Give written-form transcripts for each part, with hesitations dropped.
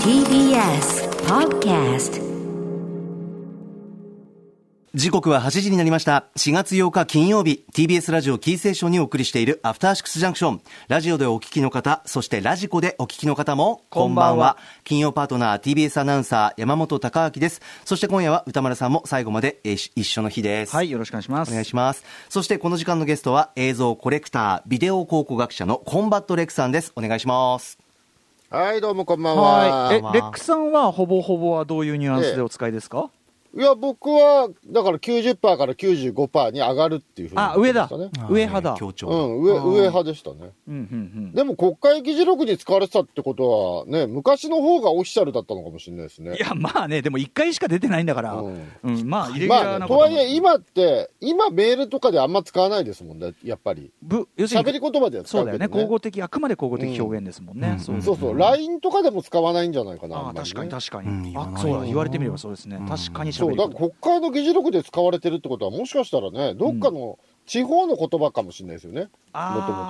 TBS Podcast。時刻は8時になりました。4月8日金曜日、 TBS ラジオキーセーションにお送りしているアフターシックスジャンクション。ラジオでお聞きの方、そしてラジコでお聞きの方もこんばんは。金曜パートナー TBS アナウンサー山本貴明です。そして今夜は歌丸さんも最後まで一緒の日です。はい、よろしくお願いします。お願いします。そしてこの時間のゲストは映像コレクター、ビデオ考古学者のコンバットレックさんです。お願いします。はい、どうもこんばんは。レックさんはほぼほぼはどういうニュアンスでお使いですか？いや、僕はだから 90% から 95% に上がるっていうふうに、ね、上だ、上派だ、強調、うん、上派でしたね、うんうんうん。でも国会議事録に使われてたってことはね、昔の方がオフィシャルだったのかもしれないですね。いや、まあね、でも1回しか出てないんだから、うんうん、まあイレギュラーなこと、まあね、とはいえ今って、今メールとかであんま使わないですもんね、やっぱり。要するに喋り言葉では使うけどね。そうだよね、口語的、あくまで口語的表現ですもんね、うん、そうそうそう、 LINE とかでも使わないんじゃないかな、あんまりね。確かに確かに、うん、あ、そうだ、言われてみればそうですね、うん、確かに。そうだから国会の議事録で使われてるってことは、もしかしたらね、どっかの地方の言葉かもしれないですよね、もとも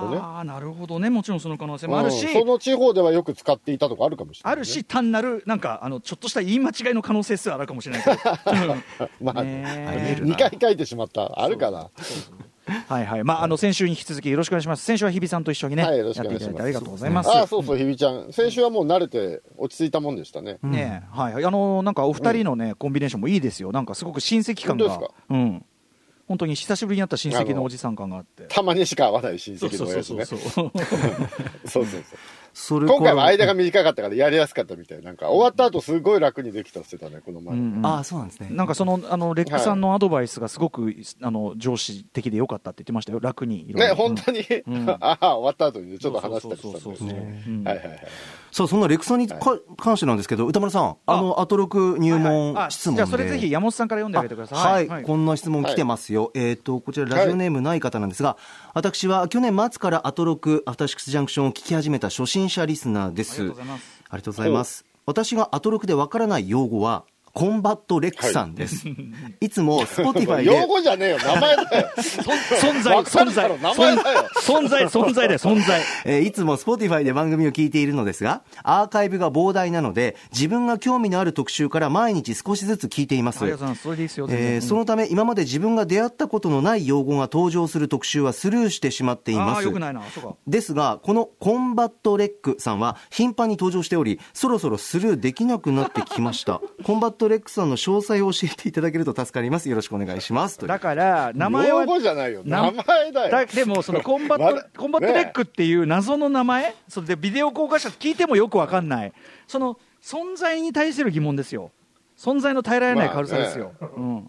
とね。ああ、なるほどね。もちろんその可能性もあるし、うん、その地方ではよく使っていたとかあるかもしれない、ね、あるし、単なるなんかちょっとした言い間違いの可能性すらあるかもしれないけどまあ、2回書いてしまった、あるかな。はいはい、まあ、先週に引き続きよろしくお願いします。先週は日比さんと一緒にね、はい、よろしくお願いします。やっていただいてありがとうございます。あ、そうそう、日比ちゃん、先週はもう慣れて落ち着いたもんでしたね、うん、ね、はい、なんかお二人のね、うん、コンビネーションもいいですよ。なんかすごく親戚感が、本当ですか、うん、本当に久しぶりに会った親戚のおじさん感があって、たまにしか会わない親戚のおやつね。そうそうそうそうそう、それ今回は間が短かったからやりやすかったみたい。なんか終わった後すごい楽にできたって言ってたね、この前、うんうん。ああ、そうなんですね。なんかそのレックさんのアドバイスがすごく、はい、上司的で良かったって言ってましたよ。楽にね、本当に、うん、ああ、終わった後にちょっと話したりしたんですね。はいはいはい。さあ、そんなレックさんに関してなんですけど、歌丸さん、アトロク入門質問で、はいはい、じゃあそれぜひ山本さんから読んであげてください。はい、はい、こんな質問来てますよ、はい。こちらラジオネームない方なんですが、はい、私は去年末からアトロクアフターシックスジャンクションを聞き始めた初心者リスナーです。ありがとうございます。ありがとうございます。私がアトロクでわからない用語はコンバットレックさんです、はい、いつも Spotify で用語じゃねえよ、名前だよ存在、いつも Spotify で番組を聞いているのですが、アーカイブが膨大なので、自分が興味のある特集から毎日少しずつ聞いています。そのため今まで自分が出会ったことのない用語が登場する特集はスルーしてしまっています。あ、よくないな。そうか。ですがこのコンバットレックさんは頻繁に登場しており、そろそろスルーできなくなってきましたコンバットレックさんの詳細を教えていただけると助かります。よろしくお願いします。だから名前は用語じゃないよ、名前だよ。でもそのコンバットレックっていう謎の名前、それでビデオ考古者聞いてもよく分かんない、その存在に対する疑問ですよ。存在の耐えられない軽さですよ、まあね、うん、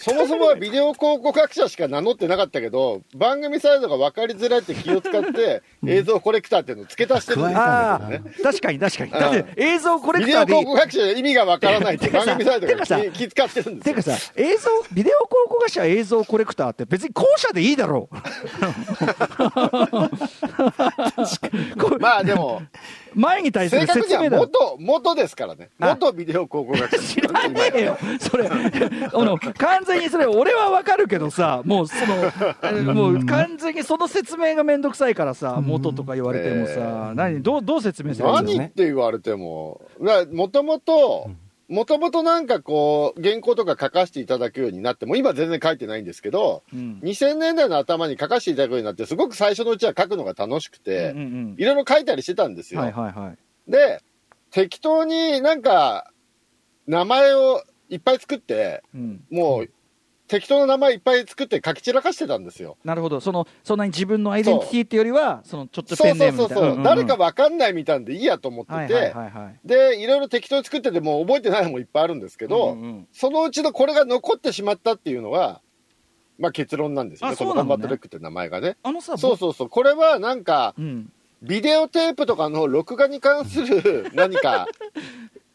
そもそもはビデオ考古学者しか名乗ってなかったけど、番組サイドが分かりづらいって気を使って映像コレクターっていうのを付け足してるんですよね。確かに確かに、だって映像コレクターでビデオ考古学者の意味が分からないって番組サイドが気使ってるんですよ。てかさ、ビデオ考古学者、映像コレクターって別に後者でいいだろうまあでも前に対する説明だ。元ですからね、元ビデオ考古学者知らねえよそれ完全にそれ俺は分かるけどさ、もうもう完全にその説明がめんどくさいからさ、元とか言われてもさ、どう説明するんですかね、何って言われても。もともとなんかこう原稿とか書かせていただくようになって、もう今全然書いてないんですけど、うん、2000年代の頭に書かせていただくようになって、すごく最初のうちは書くのが楽しくて、いろいろ書いたりしてたんですよ、はいはいはい、で適当になんか名前をいっぱい作って、うん、もう適当な名前いっぱい作って書き散らかしてたんですよ。なるほど。そんなに自分のアイデンティティってよりは、そのちょっとペンネームみたいな、そうそうそうそう、誰か分かんないみたいなんでいいやと思ってて、はいはいはいはい、でいろいろ適当に作ってて、もう覚えてないのもいっぱいあるんですけど、うんうん、そのうちのこれが残ってしまったっていうのは、まあ、結論なんですよね。そのコンバットレックって名前がね、そうそうそう、これはなんか、うん、ビデオテープとかの録画に関する何か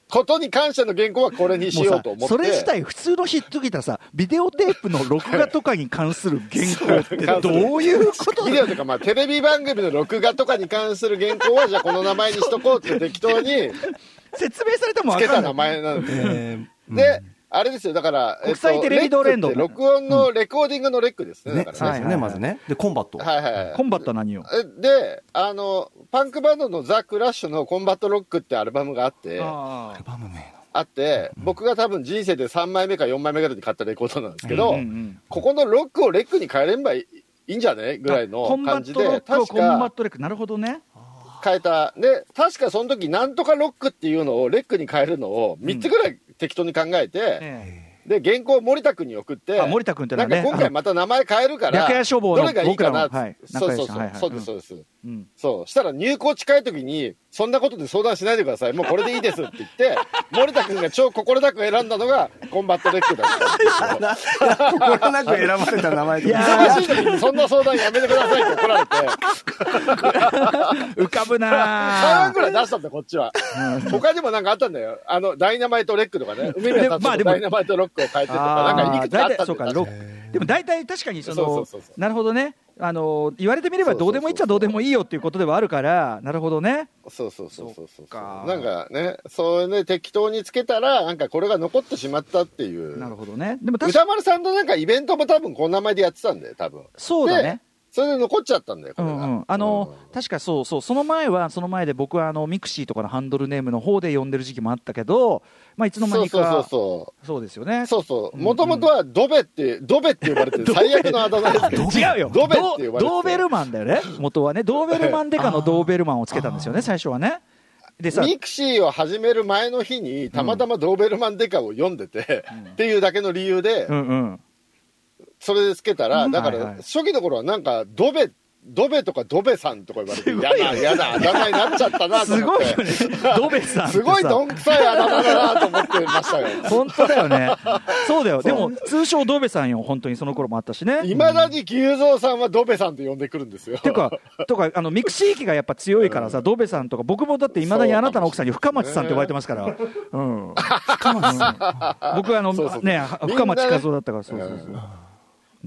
ことに関しての原稿はこれにしようと思って、それ自体普通のヒットギターさ、ビデオテープの録画とかに関する原稿ってどういうことビデオとか、まあ、テレビ番組の録画とかに関する原稿はじゃあこの名前にしとこうって適当に説明されても分かんない、つけた名前なんです、うん、であれですよ、だから国際テレビ同連動、録音のレコーディングのレックですね、だからね、はいはいはい、まずね、でコンバット、はいはいはい、コンバットは何よ、でパンクバンドのザ・クラッシュのコンバットロックってアルバムがあって、あって僕が多分人生で3枚目か4枚目ぐらいに買ったレコードなんですけど、ここのロックをレックに変えればいいんじゃねぐらいの感じで、確かコンバットレック、なるほどね、変えた。で確かその時なんとかロックっていうのをレックに変えるのを3つぐらい適当に考えて、で原稿を森田君に送って、森田君ってなんか今回また名前変えるから、どれがいいかな、そうしたら入校近い時にそんなことで相談しないでください、もうこれでいいですって言って森田君が超心なく選んだのがコンバットレックだった心なく選ばれた名前とか忙しい時にそんな相談やめてくださいって怒られて浮かぶなぁ。3ぐらい出したんだこっちは。他にもなんかあったんだよ、あのダイナマイトレックとかね、海辺の達とダイナマイトロックを変えてとか、なんかいくつあったんだよ。でも大体確かにその、なるほどね、言われてみればどうでもいいっちゃどうでもいいよっていうことではあるから、なるほどね、そうそうそうそうそう、なんかね、そういうね、適当につけたらなんかこれが残ってしまったっていう。なるほどね。でも歌丸さんのなんかイベントも多分この名前でやってたんだよ多分。そうだね、それで残っちゃったんだよこれが、確かそうそう、その前はその前で僕はミクシーとかのハンドルネームの方で呼んでる時期もあったけど、まあいつの間にかそうですよね。そうそう、もともとはドベって呼ばれてる最悪のあだ名ですけど違うよ、ドベって呼ばれてドーベルマンだよね元はね。ドーベルマンデカのドーベルマンをつけたんですよね最初はね。でさ、ミクシーを始める前の日にたまたまドーベルマンデカを読んでて、っていうだけの理由で、それでつけたら、だから初期の頃はなんかドベとかドベさんとか言われて、やだあだ名になっちゃったなと思ってすごいよねドベさんすごいどんくさいあだ名だなと思ってましたよ本当だよね。そうだよ、でも通称ドベさんよ、本当にその頃もあったしね。いまだに牛蔵さんはドベさんと呼んでくるんですよとかミクシー機がやっぱ強いからさ、ドベさんとか。僕もだっていまだにあなたの奥さんに深町さんって呼ばれてますから深町さん僕はね深町和夫だったから。そう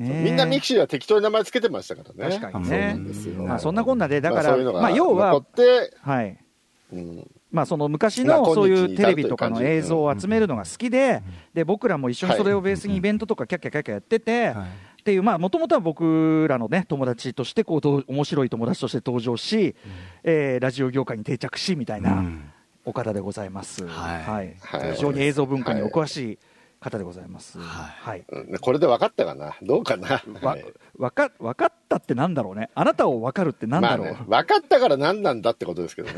みんなミキシーは適当に名前つけてましたからね。確かにね。そんなこんなでだから、まあ要ははい。まあその昔のそういうテレビとかの映像を集めるのが好きで、で僕らも一緒にそれをベースにイベントとかキャッキャキャッキャやってて。っていう、まあもともとは僕らのね友達としてこう面白い友達として登場し、ラジオ業界に定着しみたいなお方でございます。はい。非常に映像文化にお詳しい方でございます。はい。これで分かったかな。どうかな。分かったってなんだろうね。あなたを分かるってなんだろう。分かったから何なんだってことですけど。い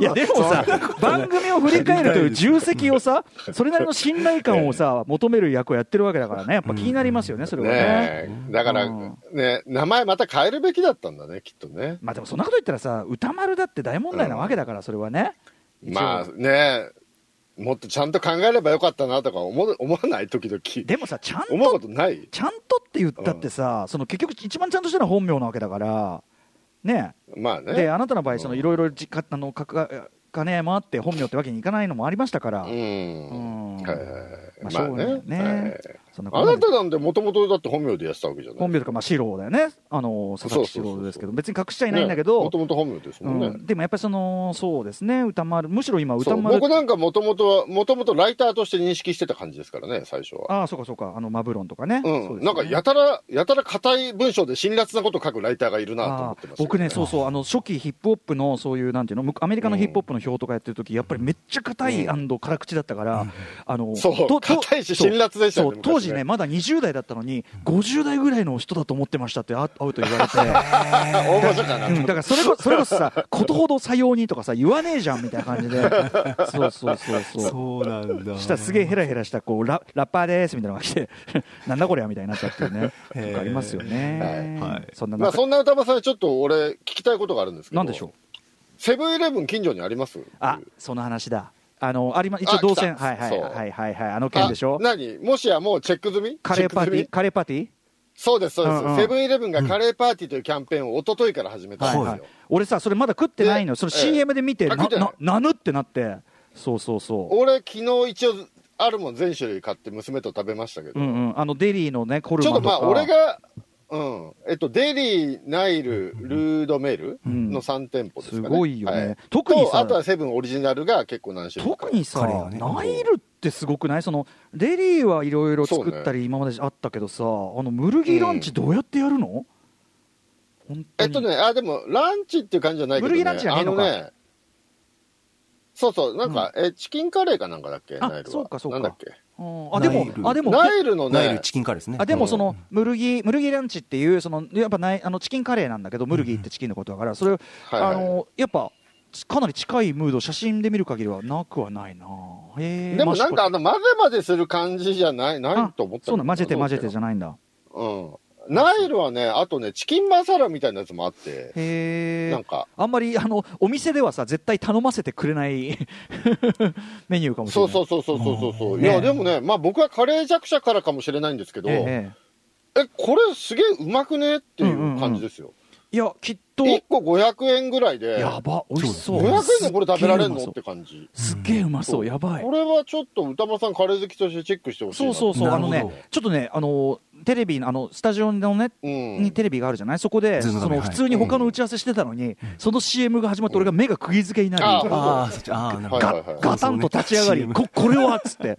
やでもさ、番組を振り返るという重責をさ、それなりの信頼感をさ求める役をやってるわけだからね。やっぱ気になりますよね。それはね。だからね、名前また変えるべきだったんだねきっとね。まあでもそんなこと言ったらさ、歌丸だって大問題なわけだからそれはね。まあね。もっとちゃんと考えればよかったなとか思わない時々。でもさ、ちゃんと思うことない。ちゃんとって言ったってさ、その結局一番ちゃんとしたのは本名なわけだからね。まあね。であなたの場合そのいろいろ金もあって本名ってわけにいかないのもありましたから。まあしょうがないね。あなたなんでもともとだって本名でやってたわけじゃない。本名とかまあ四郎だよね。佐々木四郎ですけど、別に隠しちゃいないんだけど。もともと本名ですもんね。でもやっぱりそうですね。歌丸、むしろ今歌丸。僕なんかもともとライターとして認識してた感じですからね最初は。ああそうかそうか、マブロンとかね。なんかやたら硬い文章で辛辣なこと書くライターがいるなと思ってます。僕ねそうそう初期ヒップホップのそういうなんていうのアメリカのヒップホップの表とかやってる時やっぱりめっちゃ硬い&辛口だったからそう硬いし辛辣でしたね。当時ね、まだ20代だったのに50代ぐらいの人だと思ってましたって会うと言われてだからそれこそさことほどさようにとかさ言わねえじゃんみたいな感じでそうなんだ。したらすげえヘラヘラしたこうラッパーですみたいなのが来てなんだこれやみたいになっちゃってねありますよね。そんな歌丸さんちょっと俺聞きたいことがあるんですけど。何でしょう。セブンイレブン近所にあります？あ、その話だ。一応動線はい件でしょ。何もしやもうチェック済み？カレーパーティー？そうですそうです。セブンイレブンがカレーパーティーというキャンペーンを一昨日から始めたんですよ。俺さそれまだ食ってないの。その CM で見てなぬってなって。そうそうそう。俺昨日一応あるもん全種類買って娘と食べましたけど。デリーのねコルマとか。ちょっとまあ俺がデリー、ナイル、ルードメールの3店舗ですかね。すごいよね。特にさ、あとはセブンオリジナルが結構何種類か。特にさ、ナイルってすごくない？そのデリーはいろいろ作ったり今まであったけどさ、ムルギーランチどうやってやるの？本当にあでもランチっていう感じじゃないけどね。古着ランチじゃねえのか。そうそうなんか、うん、チキンカレーかなんかだっけ。ナイルはそうかなんだっけ。でもナイルのねナイルチキンカレーですね。でもそのムルギランチっていうそのやっぱないチキンカレーなんだけどムルギってチキンのことだからそれを、はいはい、やっぱかなり近いムード写真で見る限りはなくはないな。でもなんか混ぜ混ぜする感じじゃないと思った。そうな混ぜてじゃないんだ。うん。ナイルはね、あとね、チキンマサラみたいなやつもあって、なんかあんまりお店ではさ、絶対頼ませてくれないメニューかもしれない。そう。いや、でもね、まあ僕はカレー弱者からかもしれないんですけど、これすげえうまくねっていう感じですよ。うんうんうん、いや、きっと1個500円ぐらいで、やば、美味しそう。500円でこれ食べられるのって感じ。すっげえうまそう、やばい。これはちょっと歌間さんカレー好きとしてチェックしてほしいな。そう、ね、ちょっとね、テレビスタジオのね、うん、にテレビがあるじゃない。そこでその普通に他の打ち合わせしてたのに、うん、その CM が始まって俺が目が釘付けになり、ガタンと立ち上がり、これはっつって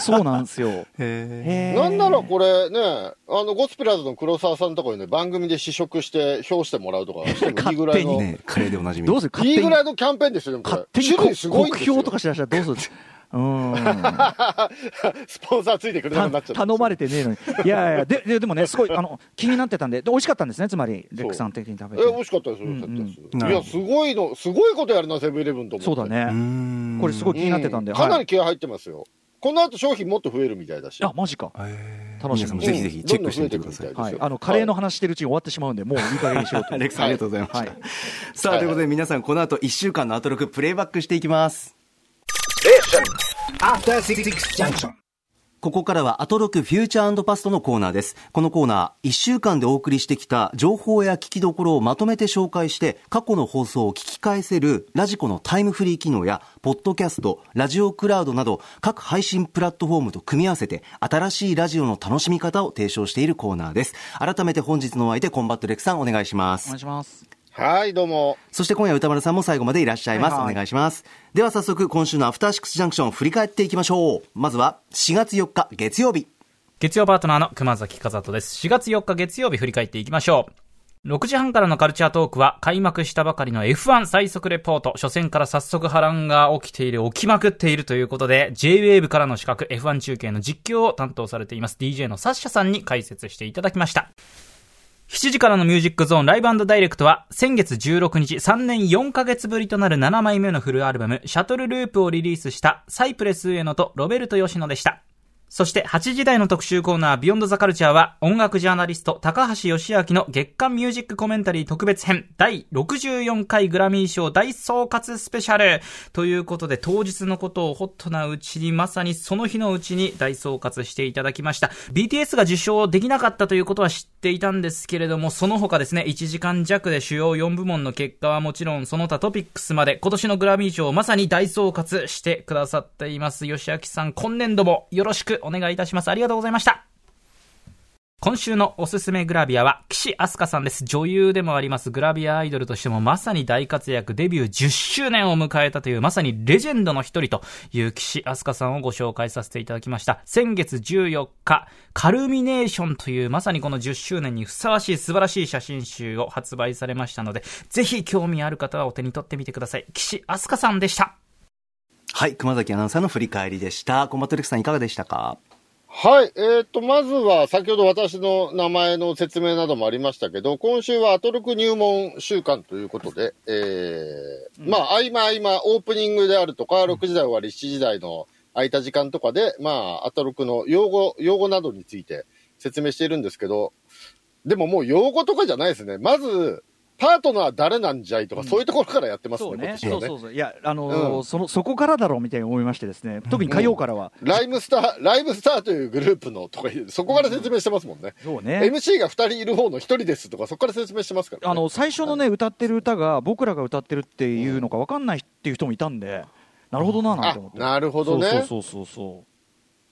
そうなんですよ。なんならこれねゴスペラーズの黒沢さんとかにね番組で試食して評してもらうとかしていいぐらいのカレーでおなじみいいぐらいのキャンペーンですよ。勝手に酷評とかしだしたらどうするんですか。スポンサーついてくるようになっちゃった。頼まれてねえのに。いや でもねすごい気になってたんで美味しかったんですね。つまりレックさん的に食べて美味しかったです。いやすごいことやるなセブンイレブンと思って。そうだね。これすごい気になってたんでかなり気合入ってますよ。この後商品もっと増えるみたいだし。あマジか。楽しみ。ぜひぜひチェックしてみてください。はい、カレーの話してるうちに終わってしまうんで、もういい加減にしようと。レックさんありがとうございました。はい、さあ、はいはい、ということで皆さんこの後1週間のアトロクプレイバックしていきます。After Six Junction。ここからはアトロクフューチャー&パストのコーナーです。このコーナー、1週間でお送りしてきた情報や聞きどころをまとめて紹介して、過去の放送を聞き返せるラジコのタイムフリー機能や、ポッドキャスト、ラジオクラウドなど、各配信プラットフォームと組み合わせて、新しいラジオの楽しみ方を提唱しているコーナーです。改めて本日のお相手、コンバットレックさんお願いします。お願いします。はい、どうも。そして今夜歌丸さんも最後までいらっしゃいます。はいはい、お願いします。では早速今週のアフターシックスジャンクション振り返っていきましょう。まずは4月4日月曜日。月曜パートナーの熊崎和人です。4月4日月曜日振り返っていきましょう。6時半からのカルチャートークは開幕したばかりの F1 最速レポート。初戦から早速波乱が起きまくっているということで J-Wave からの資格 F1 中継の実況を担当されています DJ のサッシャさんに解説していただきました。7時からのミュージックゾーンライブ&ダイレクトは先月16日3年4ヶ月ぶりとなる7枚目のフルアルバムシャトルループをリリースしたサイプレス上野とロベルト吉野でした。そして8時台の特集コーナービヨンドザカルチャーは音楽ジャーナリスト高橋義明の月刊ミュージックコメンタリー特別編第64回グラミー賞大総括スペシャルということで当日のことをホットなうちにまさにその日のうちに大総括していただきました。 BTS が受賞できなかったということは知っていたんですけれどもその他ですね1時間弱で主要4部門の結果はもちろんその他トピックスまで今年のグラミー賞をまさに大総括してくださっています義明さん今年度もよろしくお願いいたします。ありがとうございました。今週のおすすめグラビアは岸飛鳥さんです。女優でもありますグラビアアイドルとしてもまさに大活躍デビュー10周年を迎えたというまさにレジェンドの一人という岸飛鳥さんをご紹介させていただきました。先月14日カルミネーションというまさにこの10周年にふさわしい素晴らしい写真集を発売されましたのでぜひ興味ある方はお手に取ってみてください。岸飛鳥さんでした。はい、熊崎アナウンサーの振り返りでした。コンバットレックさんいかがでしたか？はい、まずは先ほど私の名前の説明などもありましたけど、今週はアトロク入門週間ということで、まあ、合間オープニングであるとか、6時台終わり、7時台の空いた時間とかで、まあ、アトロクの用語などについて説明しているんですけど、でももう用語とかじゃないですね。まず、パートナー誰なんじゃいとか、そういうところからやってますね。そう。いや、そこからだろうみたいに思いましてですね。特に火曜からは。ライムスターというグループのとか、そこから説明してますもんね。そうね。MC が2人いる方の1人ですとか、そこから説明してますからね。最初のね、歌ってる歌が、僕らが歌ってるっていうのか分かんないっていう人もいたんで、なるほどなぁなんて思って。なるほどね。そう。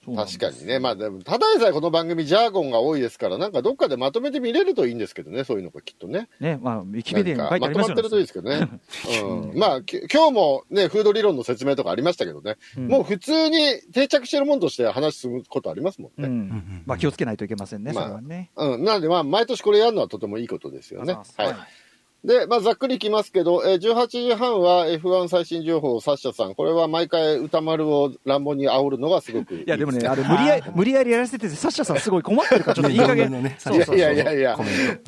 確かにね、まあでもただでさえこの番組ジャーゴンが多いですから、なんかどっかでまとめて見れるといいんですけどね、そういうのがきっとね。ね、まあウィキペディアに書いてありますよね。まとまってるといいですけどね。うん、まあ今日もねフード理論の説明とかありましたけどね、うん、もう普通に定着してるもんとして話することありますもんね。うん、まあ気をつけないといけませんね。まあ、それはね。うん、なのでまあ毎年これやるのはとてもいいことですよね。はい。はいで、まあ、ざっくりいきますけど、18時半は F1 最新情報、サッシャさん。これは毎回歌丸を乱暴に煽るのがすごくいい。いや、でもね、あれ無理やりやらせてて、サッシャさんすごい困ってるから、ちょっといい加減のね。いやいやいや、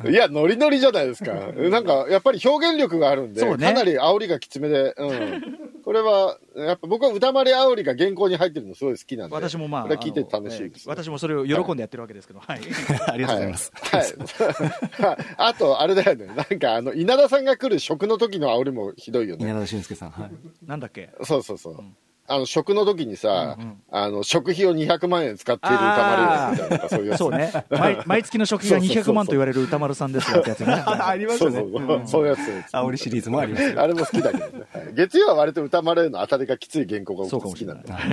いや、ノリノリじゃないですか。なんか、やっぱり表現力があるんで、ね、かなり煽りがきつめで、うん。これは、やっぱ僕は歌丸煽りが原稿に入ってるのすごい好きなんで、私もまあ、これ聞いてて楽しいです、ね。私もそれを喜んでやってるわけですけど、はい。ありがとうございます。はい。あと、あれだよね、なんか稲田さんが来る食の時の煽りもひどいよね。稲田俊介さん、はい、なんだっけ。そうそうそう。うん、食の時にさ、うんうん、食費を200万円使っている歌丸みたいな、そういうやつ。そうね。毎月の食費が200万と言われる歌丸さんですよってやつね。ありますよね。そういうやつ。煽りシリーズもありますよ。あれも好きだけどね。月曜は割と歌丸への当たりがきつい原稿が好きなんで。はい。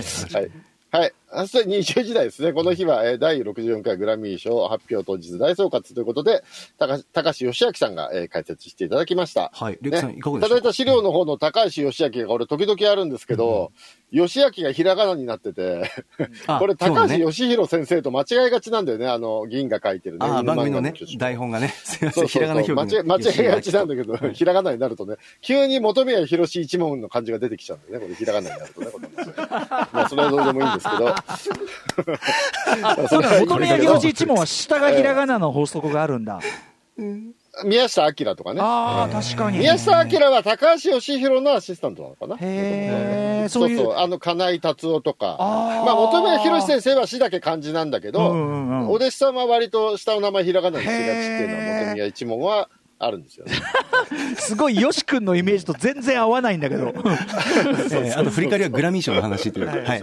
はい。そして20時代ですね。この日は、第64回グラミー賞発表当日大総括ということで、高橋義明さんが、解説していただきました。はい。レクさん、いかがですか？いただいた資料の方の高橋義明が、俺時々あるんですけど、義明がひらがなになってて、これ高橋義弘先生と間違いがちなんだよね。議員が書いてるね。あ、番組のね、台本がね。すいません、ひらがな表記。間違いがちなんだけど、ひらがなになるとね、急に本宮博士一門の漢字が出てきちゃうんだよね。これひらがなになるとね。まあ、それはどうでもいいんですけど。そうだ、元宮行事一問は下がひらがなの法則があるんだ。宮下明とかね。ああ、確かに。宮下明は高橋義弘のアシスタントなのかな。へえ、そういう。そうそう、金井達夫とか。まあ、元宮博士先生は死だけ漢字なんだけど、お弟子さんは割と下の名前ひらがなにしがちっていうのは、元宮一問は、あるんですよね。すごいよし君のイメージと全然合わないんだけど。あと振り返りはグラミー賞の話というか、はい、はい、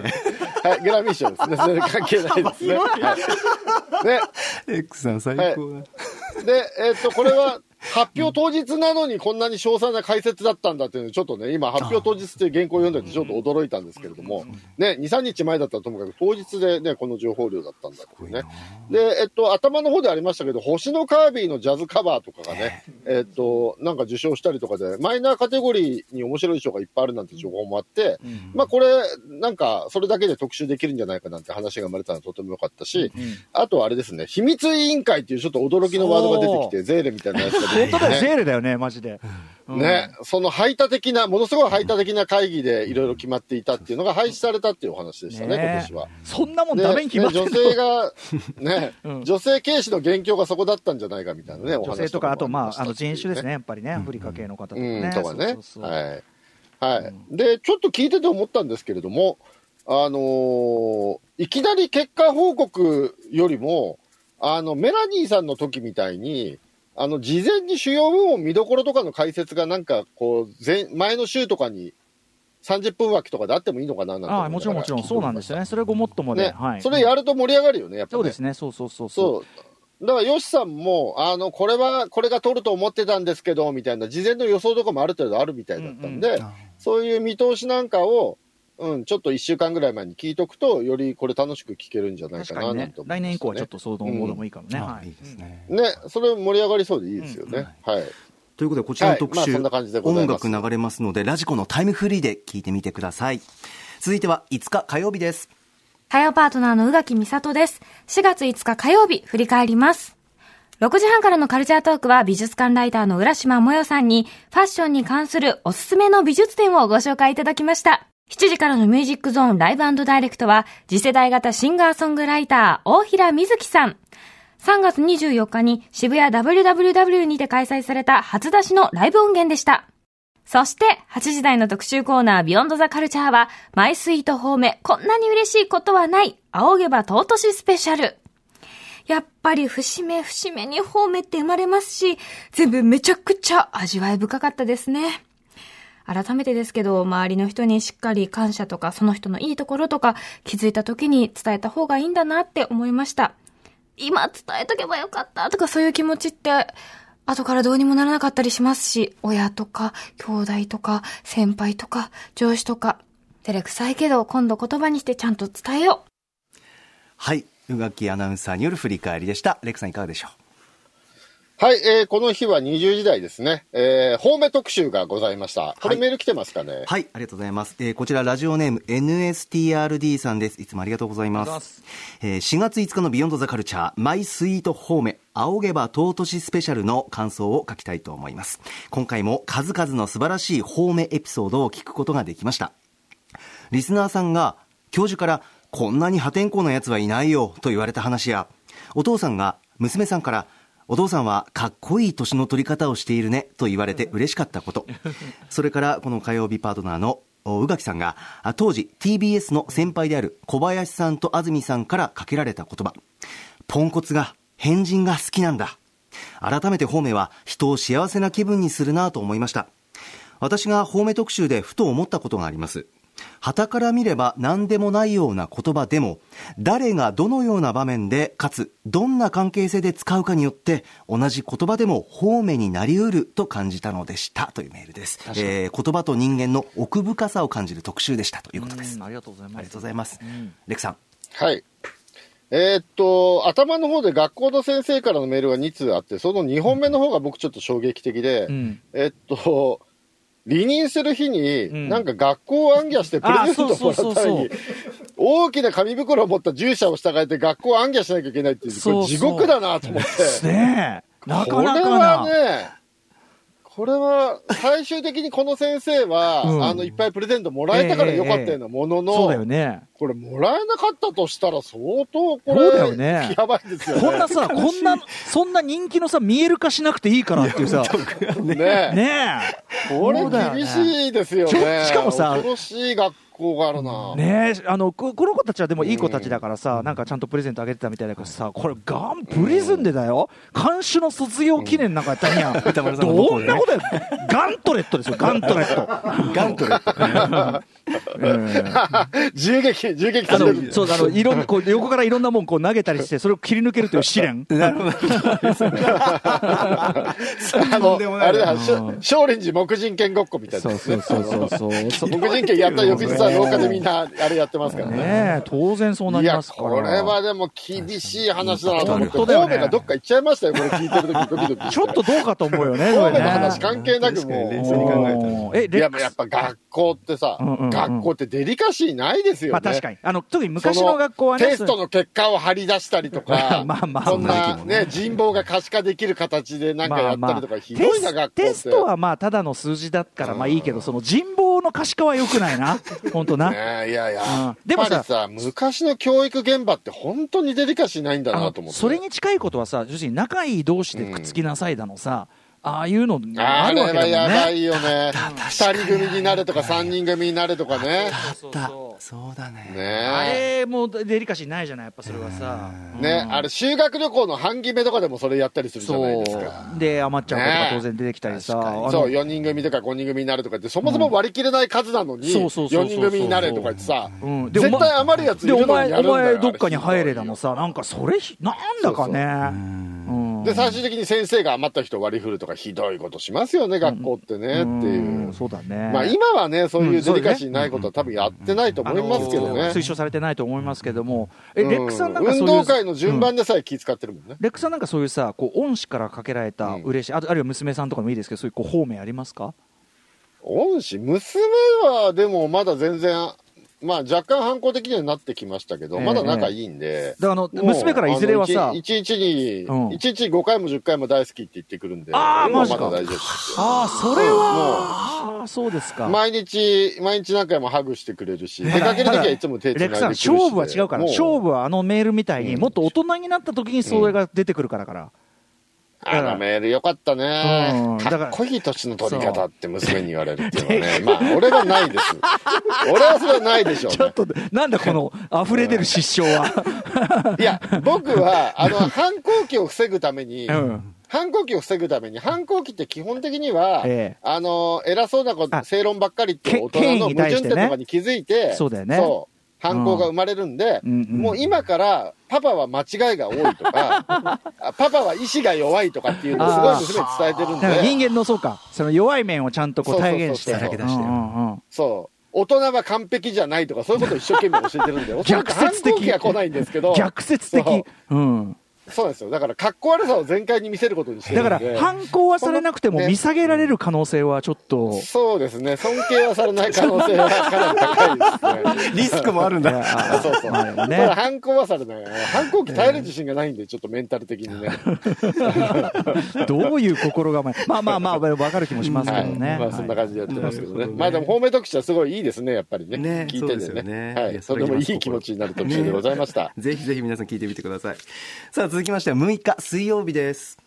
グラミー賞ですね。それ関係ないですね。はい、ね、X さん最高だ。はい、で、これは。発表当日なのにこんなに詳細な解説だったんだっていうのちょっとね、今発表当日っていう原稿を読んでてちょっと驚いたんですけれども、ね、2、3日前だったらともかく当日でね、この情報量だったんだっていうね。で、頭の方でありましたけど、星のカービィのジャズカバーとかがね、なんか受賞したりとかで、マイナーカテゴリーに面白い賞がいっぱいあるなんて情報もあって、まあこれ、なんかそれだけで特集できるんじゃないかなんて話が生まれたのはとても良かったし、あとあれですね、秘密委員会っていうちょっと驚きのワードが出てきて、ゼーレみたいなやつが本当だよ、ゼーレだよね、マジで。ね、その排他的な、ものすごい排他的な会議でいろいろ決まっていたっていうのが廃止されたっていうお話でしたね、今年は。そんなもんダメに決まってるの、ね、女性軽視の元凶がそこだったんじゃないかみたいなね、お話とか。女性とか、あと、まあ、人種ですね、やっぱりね、アフリカ系の方とかね。とかね。はい。はい。で、ちょっと聞いてて思ったんですけれども、いきなり結果報告よりも、メラニーさんの時みたいに、事前に主要部門見どころとかの解説がなんか、こう、前の週とかに30分枠とかであってもいいのかななんて。ああ、もちろんもちろん。そうなんですよね。それごもっともで。ね、はい。それやると盛り上がるよね、やっぱり、ね。そうですね。そうそうそうそう。そう。だから、ヨシさんも、これが取ると思ってたんですけど、みたいな、事前の予想とかもある程度あるみたいだったんで、そういう見通しなんかを、ちょっと1週間ぐらい前に聞いとくと、よりこれ楽しく聞けるんじゃないかなと、ね。来年以降はちょっと相当のものもいいかもね。はい。いいですね。ね、それ盛り上がりそうでいいですよね。はい。ということで、こちらの特集、音楽流れますので、ラジコのタイムフリーで聞いてみてください。続いては5日火曜日です。火曜パートナーの宇垣美里です。4月5日火曜日、振り返ります。6時半からのカルチャートークは美術館ライターの浦島もよさんに、ファッションに関するおすすめの美術展をご紹介いただきました。7時からのミュージックゾーンライブ&ダイレクトは次世代型シンガーソングライター大平瑞希さん。3月24日に渋谷 WWW にて開催された初出しのライブ音源でした。そして8時台の特集コーナービヨンドザカルチャーはマイスイートホーメこんなに嬉しいことはない仰げば尊しスペシャル。やっぱり節目節目にホーメって生まれますし、全部めちゃくちゃ味わい深かったですね。改めてですけど、周りの人にしっかり感謝とか、その人のいいところとか、気づいた時に伝えた方がいいんだなって思いました。今伝えとけばよかったとか、そういう気持ちって、後からどうにもならなかったりしますし、親とか、兄弟とか、先輩とか、上司とか、照れくさいけど、今度言葉にしてちゃんと伝えよう。はい、宇垣アナウンサーによる振り返りでした。レクさんいかがでしょう。はい、この日は20時台ですね、ホーム特集がございました。これメール来てますかね。はい、はい、ありがとうございます。こちらラジオネーム NSTRD さんです。いつもありがとうございます。4月5日のビヨンドザカルチャーマイスイートホーム仰げば尊しスペシャルの感想を書きたいと思います。今回も数々の素晴らしいホームエピソードを聞くことができました。リスナーさんが教授からこんなに破天荒なやつはいないよと言われた話や、お父さんが娘さんからお父さんはかっこいい年の取り方をしているねと言われて嬉しかったこと、それからこの火曜日パートナーの宇垣さんが当時 TBS の先輩である小林さんと安住さんからかけられた言葉、ポンコツが変人が好きなんだ。改めてホーメは人を幸せな気分にするなと思いました。私がホーメ特集でふと思ったことがあります。傍から見れば何でもないような言葉でも、誰がどのような場面でかつどんな関係性で使うかによって同じ言葉でも方面になりうると感じたのでしたというメールです。言葉と人間の奥深さを感じる特集でしたということです。ありがとうございます。ありがとうございます、レクさん。はい、頭の方で学校の先生からのメールが2通あって、その2本目の方が僕ちょっと衝撃的で、離任する日になんか学校を行脚してプレゼントをもらったのに大きな紙袋を持った従者を従えて学校を行脚しなきゃいけないっていう、これ地獄だなと思って、ねえ、なかなかな、これは最終的にこの先生はいっぱいプレゼントもらえたからよかったようなものの、そうだよね、これもらえなかったとしたら相当これ、ね、やばいですよね。こんなさ、こんなそんな人気のさ見える化しなくていいからっていうさ、これ厳しいですよね。しかもさ、恐ろしい学校があるな。ねえ、この子たちはでもいい子たちだからさ、なんかちゃんとプレゼントあげてたみたいだけどさ、これガンプリズンでだよ、監修の卒業記念なんかやったんや、どんなことや、ガントレットですよ、ガントレットガントレット銃撃される、そうだ、横からいろんなもんこう投げたりしてそれを切り抜けるという試練。なるほどあれだ、少林寺黙人剣ごっこみたいな。そう黙人剣やった翌日は廊下でみんなあれやってますから ね。当然そうなりますから。いや、これはでも厳しい話だなと思って、神戸がどっか行っちゃいましたよ、これ聞いてる時ドキドキちょっとどうかと思うよね。神戸の話関係なくもういや、やっぱ学校ってさ、学校ってデリカシーないですよね。まあ確かに。特に昔の学校はね。テストの結果を張り出したりとか、そんなね、人望が可視化できる形でなんかやったりとか、ひどいな、学校って。テストはまあただの数字だからまあいいけど、その人望の可視化は良くないな。本当な。いやいや。でもさ、昔の教育現場って本当にデリカシーないんだなと思って。それに近いことはさ、要するに仲いい同士でくっつきなさいだのさ、ああいうのあるわけだもんね。あれはやばいよね。2人組になれとか3人組になれとかね。そうだね。あれもうデリカシーないじゃない、やっぱそれはさ。ね、あれ修学旅行の半決めとかでもそれやったりするじゃないですか。で、余っちゃうことが当然出てきたりさ。そう、4人組とか5人組になるとかって、そもそも割り切れない数なのに、4人組になれとかってさ、絶対余るやついるのにやるんだよ。で、お前どっかに入れだもさ、なんかそれ、なんだかね。で、最終的に先生が余った人を割り振るとか、ひどいことしますよね、学校ってね、っていう。そうだね。まあ今はね、そういうデリカシーないことは多分やってないと思いますけどね。推奨されてないと思いますけども。レックさんなんかそういう運動会の順番でさえ気使ってるもんね。レックさんなんかそういうさ、こう恩師からかけられた嬉しい、あるいは娘さんとかもいいですけど、そういうこう方面ありますか？恩師、娘はでもまだ全然。まあ若干反抗的にはなってきましたけど、まだ仲いいんで。娘からいずれはさ、いちいち5回も10回も大好きって言ってくるんで、もうまだ大丈夫です。ああ、それは、そうですか。毎日何回もハグしてくれるし、出かけるときはいつも手つないでくれるし。レクさん、勝負は違うから、勝負はメールみたいに、もっと大人になったときにそれが出てくるから。メールよかったね。かっこいい年の取り方って娘に言われるっていうのはね。まあ、俺はないです。俺はそれはないでしょうね。ちょっと、なんだこの溢れ出る失笑は。いや、僕は、反抗期を防ぐために、反抗期って基本的には、偉そうなこと、正論ばっかりって大人の矛盾点とかに気づいて、そうだよね。そう。反抗が生まれるんで、もう今からパパは間違いが多いとか、パパは意志が弱いとかっていうのをすごい娘に伝えてるんで。人間のそうか、その弱い面をちゃんとこう体現して。そう。大人は完璧じゃないとかそういうことを一生懸命教えてるんでおそらく反抗期は来ないんですけど逆説的そうなんですよ。だからかっこ悪さを全開に見せることにしてるんでだから反抗はされなくても見下げられる可能性はちょっと、ね、そうですね尊敬はされない可能性はかなり高いですねリスクもあるんだそうそう、まあね、だ反抗はされない反抗期耐える自信がないんでちょっとメンタル的にねどういう心構えまあ分かる気もしますけどね、はい、まあそんな感じでやってますけどね、はい、まあでも方面特集はすごいいいですねやっぱり ね聞いてて ね、はい、それでもいい気持ちになる特集でございました、ね、ぜひぜひ皆さん聞いてみてください。さあ続きましては6日水曜日です。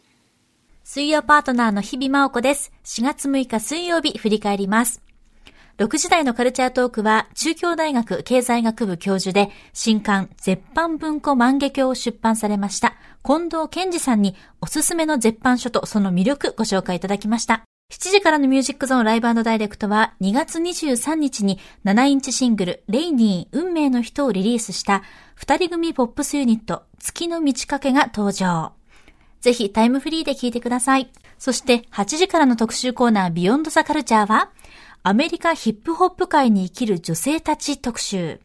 水曜パートナーの日々真央子です。4月6日水曜日振り返ります。6時台のカルチャートークは中京大学経済学部教授で新刊絶版文庫万華鏡を出版されました近藤健二さんにおすすめの絶版書とその魅力ご紹介いただきました。7時からのミュージックゾーンライブ&ダイレクトは2月23日に7インチシングルレイニー運命の人をリリースした2人組ポップスユニット月の満ち欠けが登場。ぜひタイムフリーで聴いてください。そして8時からの特集コーナービヨンドザカルチャーはアメリカヒップホップ界に生きる女性たち特集。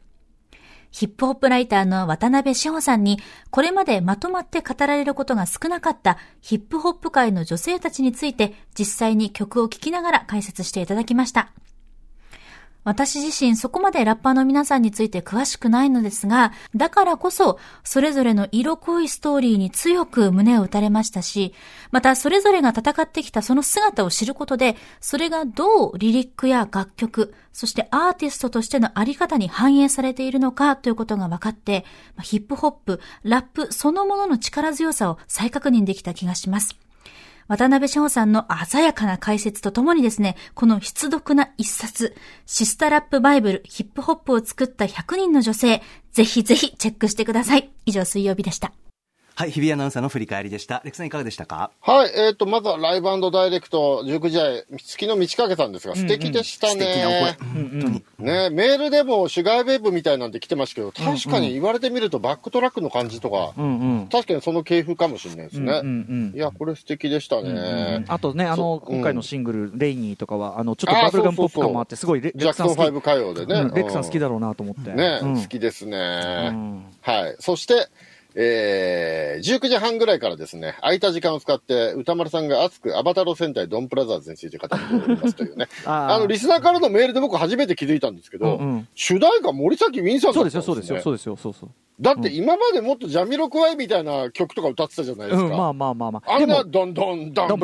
ヒップホップライターの渡辺志保さんにこれまでまとまって語られることが少なかったヒップホップ界の女性たちについて実際に曲を聴きながら解説していただきました。私自身そこまでラッパーの皆さんについて詳しくないのですがだからこそそれぞれの色濃いストーリーに強く胸を打たれましたしまたそれぞれが戦ってきたその姿を知ることでそれがどうリリックや楽曲そしてアーティストとしてのあり方に反映されているのかということが分かってヒップホップ、ラップそのものの力強さを再確認できた気がします。渡辺志保さんの鮮やかな解説とともにですね、この必読な一冊、シスタラップバイブル、ヒップホップを作った100人の女性、ぜひぜひチェックしてください。以上、水曜日でした。はい、日比アナウンサーの振り返りでした。レクさんいかがでしたか？はい、まずはライブ&ダイレクト、19時代、月の満ち欠けさんですが、素敵でしたね。素敵なお声、本当に。ね、メールでもシュガーウェーブみたいなんで来てましたけど、確かに言われてみるとバックトラックの感じとか、うんうん、確かにその系譜かもしれないですね。うんうん、いや、これ素敵でしたね。うんうん、あとね、今回のシングル、レイニーとかは、ちょっとバブルガンポップ感もあって、すごいジャクソン5歌謡でね、レクさん好きだろうなと思って。ね、好きですね。うん、はい。そして、19時半ぐらいからですね、空いた時間を使って、歌丸さんが熱くアバタロ戦隊ドンブラザーズについて語っておりますというね。リスナーからのメールで僕初めて気づいたんですけど、主題歌森崎ウィンさんだったんですね。そうですよ。だって今までもっとジャミロクワイみたいな曲とか歌ってたじゃないですか。まあ。あんなドンブ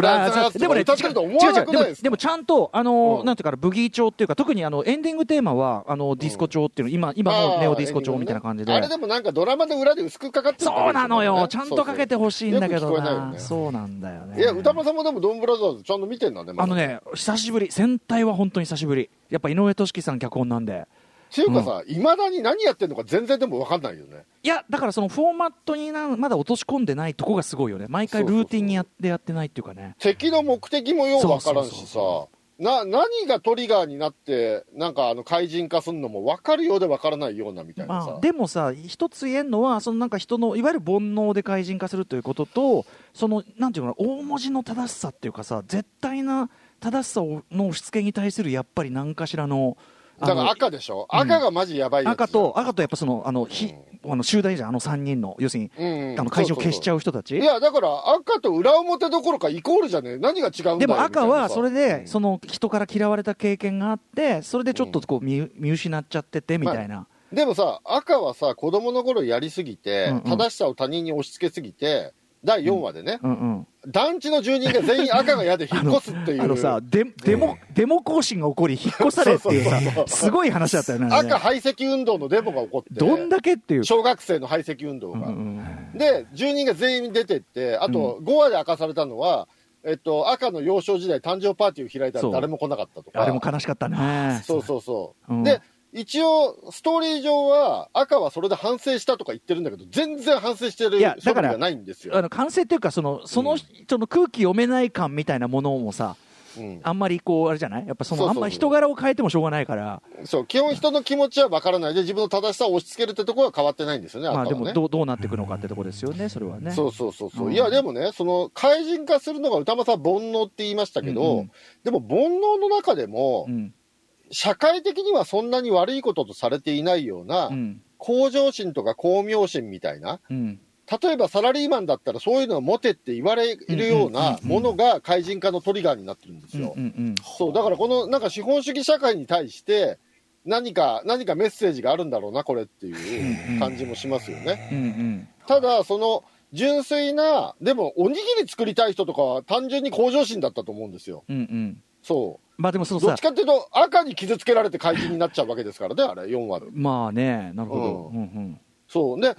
ラザーズとか歌ってると思わなくないですか？でもちゃんと、なんていうか、ブギー調っていうか、特にエンディングテーマは、ディスコ調っていうの、今のネオディスコ調みたいな感じで。あれでもなんかドラマの裏で薄くかかってそうなのよ。ちゃんとかけてほしいんだけどな、ね。そうなんだよね。いや、歌丸さんもでもドンブラザーズちゃんと見てんだね。久しぶり。戦隊は本当に久しぶり。やっぱ井上俊樹さん脚本なんで。っていうかさ、いまだに何やってんのか全然でも分かんないよね。いや、だからそのフォーマットにまだ落とし込んでないとこがすごいよね。毎回ルーティンにやってないっていうかね。敵の目的もよう分からんしさ。何がトリガーになってなんか怪人化するのも分かるようで分からないようなみたいなさ、でもさ一つ言えるのはそのなんか人のいわゆる煩悩で怪人化するということとそのなんていうの大文字の正しさっていうかさ絶対な正しさの押し付けに対するやっぱり何かしらのだから赤でしょ、赤がマジやばいやつ、赤とやっぱその集団じゃん3人の要するに、会場消しちゃう人たち。いやだから赤と裏表どころかイコールじゃねえ、何が違うんだよ。でも赤はそれで、その人から嫌われた経験があってそれでちょっとこう見失っちゃっててみたいな、でもさ赤はさ子供の頃やりすぎて、正しさを他人に押し付けすぎて第4話でね、団地の住人が全員赤が嫌で引っ越すっていうさデモ行進が起こり引っ越されっていうさすごい話だったよね。赤排斥運動のデモが起こってどんだけっていう小学生の排斥運動が、で住人が全員出てって、あと5話で明かされたのは、赤の幼少時代誕生パーティーを開いたら誰も来なかったとか。あれも悲しかったね。そう、で一応ストーリー上は赤はそれで反省したとか言ってるんだけど全然反省してる素振りがないんですよ。反省っていうかその空気読めない感みたいなものもさ、あんまりこうあれじゃない、やっぱそのあんまり人柄を変えてもしょうがないから、そう基本人の気持ちは分からないで自分の正しさを押し付けるってところは変わってないんですよね。でもどうなっていくのかってところですよね。それはね。そう、いやでもねその怪人化するのが歌間さん煩悩って言いましたけど、でも煩悩の中でも、社会的にはそんなに悪いこととされていないような、うん、向上心とか功名心みたいな、うん、例えばサラリーマンだったらそういうのをモテって言われるようなものが怪人化のトリガーになってるんですよ、うんうんうん、そうだからこのなんか資本主義社会に対して何かメッセージがあるんだろうなこれっていう感じもしますよね、うんうん、ただその純粋なでもおにぎり作りたい人とかは単純に向上心だったと思うんですよ、うんうん、そうまあでもそのさどっちかっていうと赤に傷つけられて怪人になっちゃうわけですからねあれ4話でまあねなるほど、うんうんうん、そうで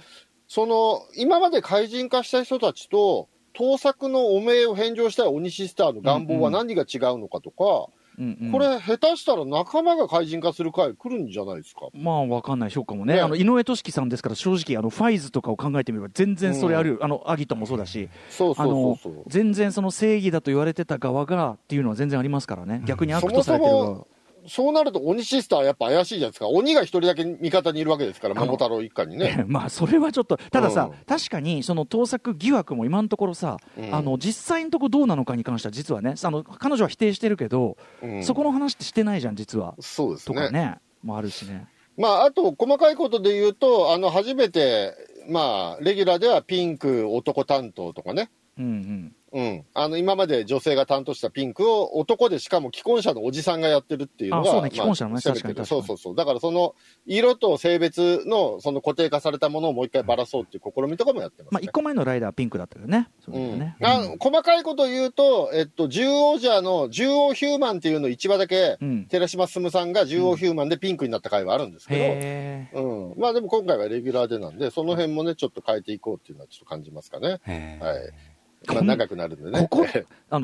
その今まで怪人化した人たちと盗作の汚名を返上したい鬼シスターの願望は何が違うのかとか、うんうんうんうん、これ下手したら仲間が怪人化する回来るんじゃないですかまあ分かんない評価も ねあの井上俊樹さんですから正直ファイズとかを考えてみれば全然それある、うん、アギトもそうだしそう全然その正義だと言われてた側がっていうのは全然ありますからね、うん、逆に悪とされてる側そうなると鬼シスターやっぱ怪しいじゃないですか鬼が一人だけ味方にいるわけですから桃太郎一家にねまあそれはちょっとたださ、うん、確かにその盗作疑惑も今のところさ、うん、実際のところどうなのかに関しては実はね彼女は否定してるけど、うん、そこの話ってしてないじゃん実はそうですねとかねもあるしねまああと細かいことで言うと初めてまあレギュラーではピンク男担当とかねうんうんうん、今まで女性が担当したピンクを男でしかも既婚者のおじさんがやってるっていうのがそうね既婚者のね確かにそうだからその色と性別のその固定化されたものをもう一回ばらそうっていう試みとかもやってますね、まあ、1個前のライダーはピンクだったよね、そうですね、うんうん、細かいこと言うと、獣王者の獣王ヒューマンっていうのを1話だけ、うん、寺島進さんが獣王ヒューマンでピンクになった回はあるんですけど、うんうん、まあでも今回はレギュラーでなんでその辺もねちょっと変えていこうっていうのはちょっと感じますかねはいまあ、長くなるんでねここ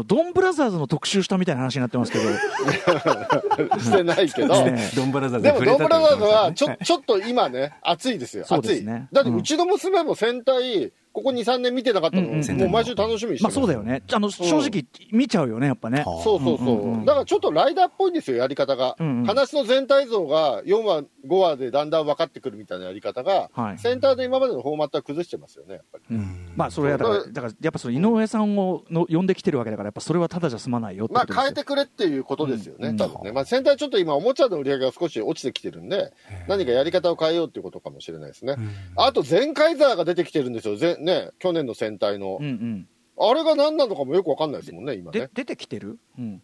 ドンブラザーズの特集したみたいな話になってますけどしてないけど、ね、ドンブラザーズでもドンブラザーズはちょっと今ね熱いですよそうです、ね、熱いだってうちの娘も戦隊ここ 2,3 年見てなかったの、うんうん、もう毎週楽しみにしてます、まあ、そうだよね正直見ちゃうよねやっぱねそう、うんうんうん、だからちょっとライダーっぽいんですよやり方が、うんうん、話の全体像が4話5話でだんだん分かってくるみたいなやり方が、はい、センターで今までのフォーマットは崩してますよねやっぱり、うん、まあそれはだからやっぱその井上さんをの呼んできてるわけだからやっぱそれはただじゃ済まないよってことですよ、まあ、変えてくれっていうことですよね、うん、多分ね、まあ、センターちょっと今おもちゃの売り上げが少し落ちてきてるんで何かやり方を変えようっていうことかもしれないですね、うん、あとゼンカイザーが出てきてるんですよね、去年の戦隊の、うんうん、あれが何なのかもよく分かんないですもんね今ね出てきてる、うん、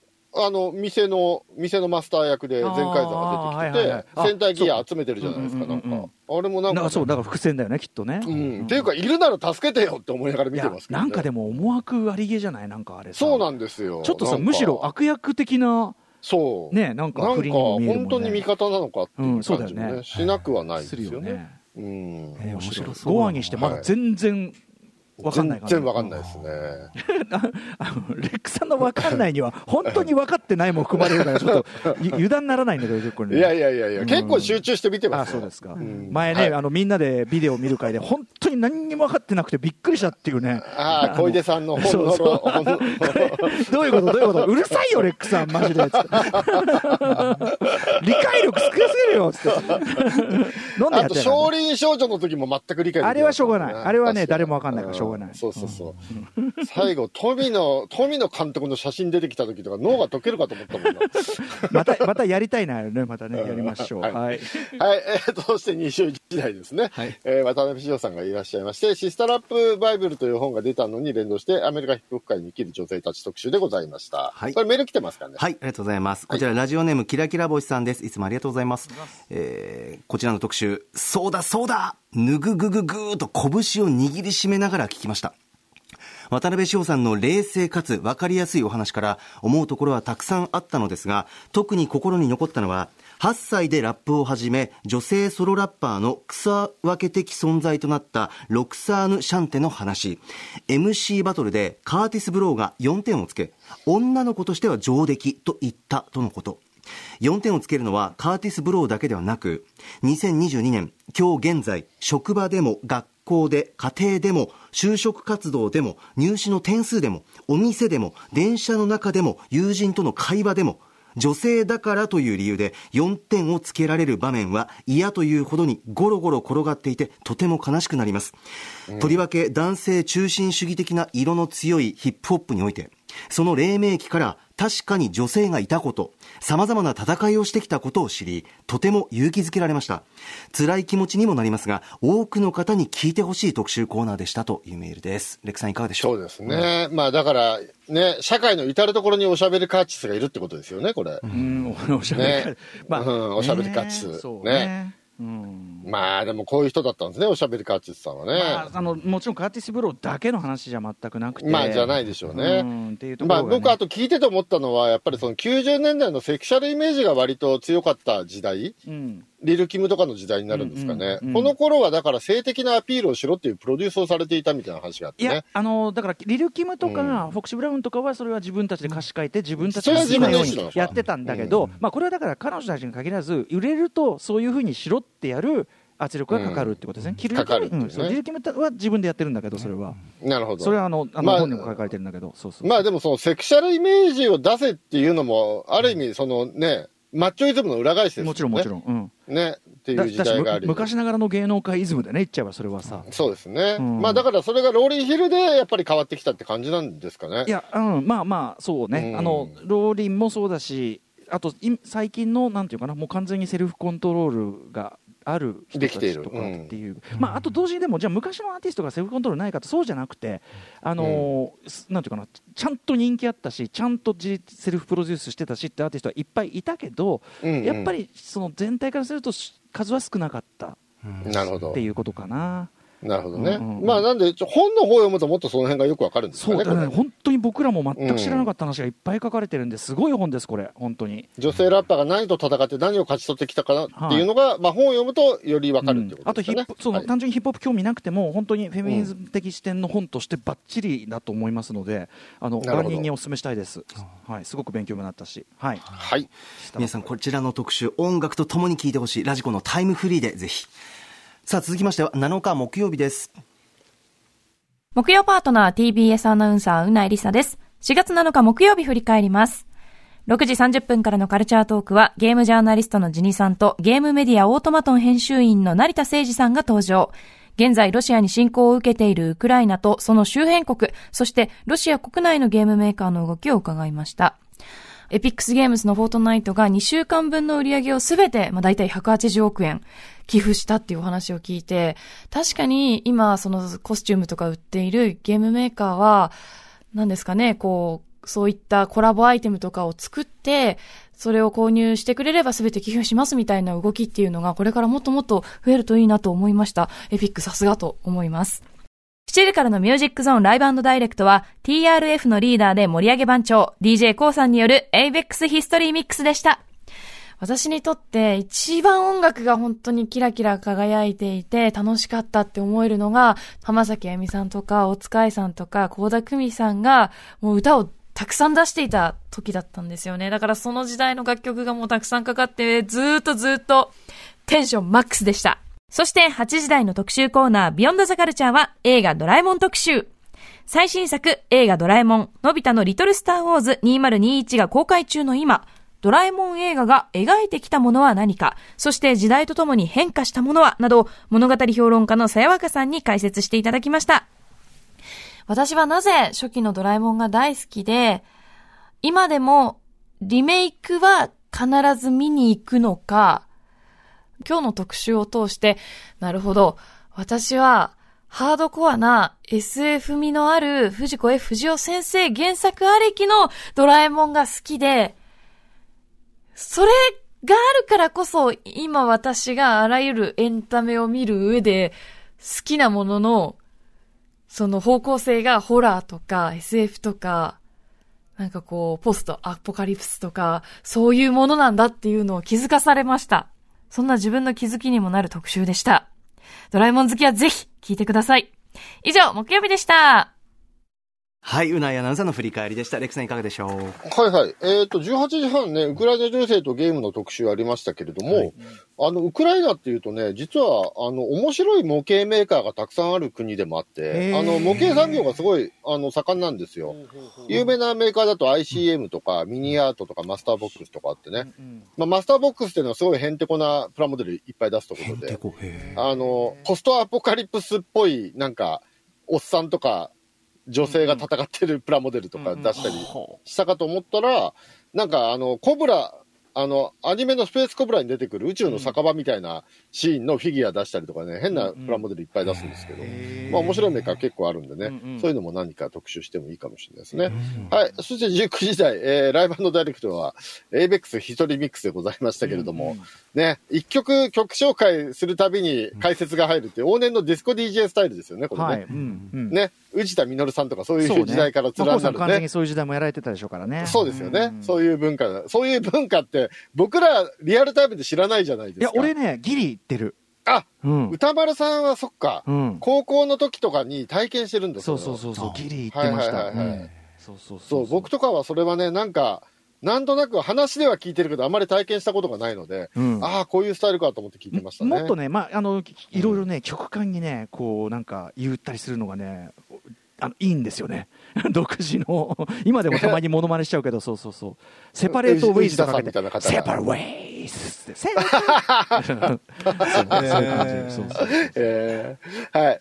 店のマスター役でゼンカイザーが出てきてて、はい、戦隊ギア集めてるじゃないですか、うんうんうん、なんかあれもなんか、ね、そうだから伏線だよねきっとね、うんうん、っていうかいるなら助けてよって思いながら見てますけど、ね、なんかでも思惑ありげじゃないなんかあれさそうなんですよちょっとさむしろ悪役的なそうねなんか本当に味方なのかっていう感じも、ねうんね、しなくはないですよね、はいうん面白そう5話にしてまだ全然分かんないから、全然分かんないですねレックさんの分かんないには本当に分かってないも含まれるからちょっと油断ならないんだけどこれ、ね、いや、うん、結構集中して見てますよあそうですか、うん、前ね、はい、みんなでビデオ見る会で本当に何にも分かってなくてびっくりしたっていうねあ小出さんの本のどういうことうるさいよレックさんマジでつって理解力少すぎるよつってなんでやってんのあと少林少女の時も全く理解できないあれはしょうがないあれはね誰も分かんないからしょうがないそう最後富野監督の写真出てきた時とか脳が溶けるかと思ったもんなまたやりたいなよねまたねやりましょうはい、はいはいそして2週時代ですね、はい渡辺史郎さんがいらっしゃいましてシスタラップバイブルという本が出たのに連動してアメリカヒップホップ界に生きる女性たち特集でございました、はい、これメール来てますかねはいありがとうございますこちら、はい、ラジオネームキラキラ星さんですいつもありがとうございます、こちらの特集そうだぬぐぐぐぐーと拳を握りしめながら聞きました。渡辺翔さんの冷静かつ分かりやすいお話から思うところはたくさんあったのですが、特に心に残ったのは8歳でラップを始め女性ソロラッパーの草分け的存在となったロクサーヌ・シャンテの話。 MC バトルでカーティス・ブローが4点をつけ女の子としては上出来と言ったとのこと。4点をつけるのはカーティス・ブローだけではなく、2022年今日現在職場でも学校で家庭でも就職活動でも入試の点数でもお店でも電車の中でも友人との会話でも女性だからという理由で4点をつけられる場面は嫌というほどにゴロゴロ転がっていてとても悲しくなります、うん、とりわけ男性中心主義的な色の強いヒップホップにおいてその黎明期から確かに女性がいたこと、様々な戦いをしてきたことを知り、とても勇気づけられました。辛い気持ちにもなりますが、多くの方に聞いてほしい特集コーナーでした、というメールです。レクさんいかがでしょう。そうですね、まあだからね、社会の至るところにおしゃべりカーチスがいるってことですよね、これ。おしゃべりカーチス、まあおしゃべりカーチスね。まあでもこういう人だったんですね、おしゃべりカーチスさんはね、まあ、もちろんカーティス・ブローだけの話じゃ全くなくて、まあじゃないでしょうね、っていうところがね。まあ僕あと聞いてて思ったのは、やっぱりその90年代のセクシャルイメージが割と強かった時代、リル・キムとかの時代になるんですかね、この頃はだから性的なアピールをしろっていうプロデュースをされていたみたいな話があってね。いや、だからリル・キムとか、フォクシ・ブラウンとかはそれは自分たちで歌詞書いて自分たちの好きなようにやってたんだけど、まあこれはだから彼女たちに限らず、売れるとそういう風にしろってやる圧力がかかるってことですね。キルリキムは自分でやってるんだけど、それは、なるほど、それは本にも書かれてるんだけど、そうそう、まあでもそのセクシャルイメージを出せっていうのもある意味そのね、マッチョイズムの裏返しですよね。もちろんもちろん、ね、っていう時代があり、昔ながらの芸能界イズムでね、言っちゃえばそれはさ、そうですね、まあだからそれがローリーヒルでやっぱり変わってきたって感じなんですかね。いや、まあまあそうね、ローリンもそうだし、あと最近のなんていうかな、もう完全にセルフコントロールがある人たちとかっていう、まああと同時にでも、じゃあ昔のアーティストがセルフコントロールないかとそうじゃなくて、なんていうかな、ちゃんと人気あったし、ちゃんとセルフプロデュースしてたしってアーティストはいっぱいいたけど、やっぱりその全体からすると数は少なかった、っていうことかな。なるほどね、まあなんで本の方を読むともっとその辺がよくわかるんですかね。そうだね、本当に僕らも全く知らなかった話がいっぱい書かれてるんで、すごい本ですこれ、本当に。女性ラッパーが何と戦って何を勝ち取ってきたかなっていうのが、まあ本を読むとよりわかるってことですね。あとその単純にヒップホップ興味なくても、本当にフェミニズム的視点の本としてバッチリだと思いますので、万人にお勧めしたいです。はい、すごく勉強になったし、はい、はい、皆さんこちらの特集、音楽とともに聴いてほしい、ラジコのタイムフリーでぜひ。さあ続きましては7日木曜日です。木曜パートナー TBS アナウンサーうないりさです。4月7日木曜日振り返ります。6時30分からのカルチャートークはゲームジャーナリストのジニさんとゲームメディアオートマトン編集員の成田誠二さんが登場。現在ロシアに侵攻を受けているウクライナとその周辺国、そしてロシア国内のゲームメーカーの動きを伺いました。エピックスゲームズのフォートナイトが2週間分の売り上げをすべて、まあ、大体180億円寄付したっていうお話を聞いて、確かに今そのコスチュームとか売っているゲームメーカーは、何ですかね、こう、そういったコラボアイテムとかを作って、それを購入してくれればすべて寄付しますみたいな動きっていうのが、これからもっともっと増えるといいなと思いました。エピックさすがと思います。7時からのミュージックゾーンライブ&ダイレクトは TRF のリーダーで盛り上げ番長 DJ KOO さんによる Avex ヒストリーミックスでした。私にとって一番音楽が本当にキラキラ輝いていて楽しかったって思えるのが、浜崎あゆみさんとか大塚愛さんとか倖田來未さんがもう歌をたくさん出していた時だったんですよね。だからその時代の楽曲がもうたくさんかかって、ずーっとテンションマックスでした。そして8時台の特集コーナービヨンドザカルチャーは映画ドラえもん特集。最新作映画ドラえもんのび太のリトルスターウォーズ2021が公開中の今、ドラえもん映画が描いてきたものは何か、そして時代とともに変化したものは、など物語評論家のさやわかさんに解説していただきました。私はなぜ初期のドラえもんが大好きで、今でもリメイクは必ず見に行くのか、今日の特集を通して、なるほど、私はハードコアな SF 味のある藤子 F 不二雄先生原作ありきのドラえもんが好きで、それがあるからこそ今私があらゆるエンタメを見る上で好きなもののその方向性がホラーとか SF とか、なんかこうポストアポカリプスとかそういうものなんだっていうのを気づかされました。そんな自分の気づきにもなる特集でした。ドラえもん好きはぜひ聞いてください。以上、木曜日でした。はい、うないアナウンサーの振り返りでした。レクさんいかがでしょう。はいはい。18時半ね、ウクライナ情勢とゲームの特集ありましたけれども、はい、ウクライナっていうとね、実は、面白い模型メーカーがたくさんある国でもあって、模型産業がすごい、盛んなんですよ。有名なメーカーだと ICM とか、ミニアートとか、マスターボックスとかあってね。まあ、マスターボックスっていうのはすごいヘンテコなプラモデルいっぱい出すところで、コストアポカリプスっぽい、なんか、おっさんとか、女性が戦ってるプラモデルとか出したりしたかと思ったら、なんかコブラ、アニメのスペースコブラに出てくる宇宙の酒場みたいなシーンのフィギュア出したりとかね、変なプラモデルいっぱい出すんですけど、まあ面白いメーカー結構あるんでね、そういうのも何か特集してもいいかもしれないですね。はい、そして19時台、ライブ&ダイレクトは Avex 一人ミックスでございましたけれども、ね、一曲曲紹介するたびに解説が入るっていう往年のディスコ DJ スタイルですよね、これね。はい、ね、宇治田実さんとかそういう時代から連なるね。まあ、完全にそういう時代もやられてたでしょうからね。そうですよね。そういう文化って僕らリアルタイムで知らないじゃないですか。いや俺ねギリ言ってる。あ、歌丸さんはそっか、高校の時とかに体験してるんですよ。そうギリ言ってました。そう僕とかはそれはね、なんかなんとなく話では聞いてるけどあまり体験したことがないので、ああこういうスタイルかと思って聞いてましたね。もっとね、まあいろいろね曲間にねこうなんか言ったりするのがねいいんですよね独自の今でもたまにモノマネしちゃうけどそうセパレートウェイズとかけてセパレートウェイズって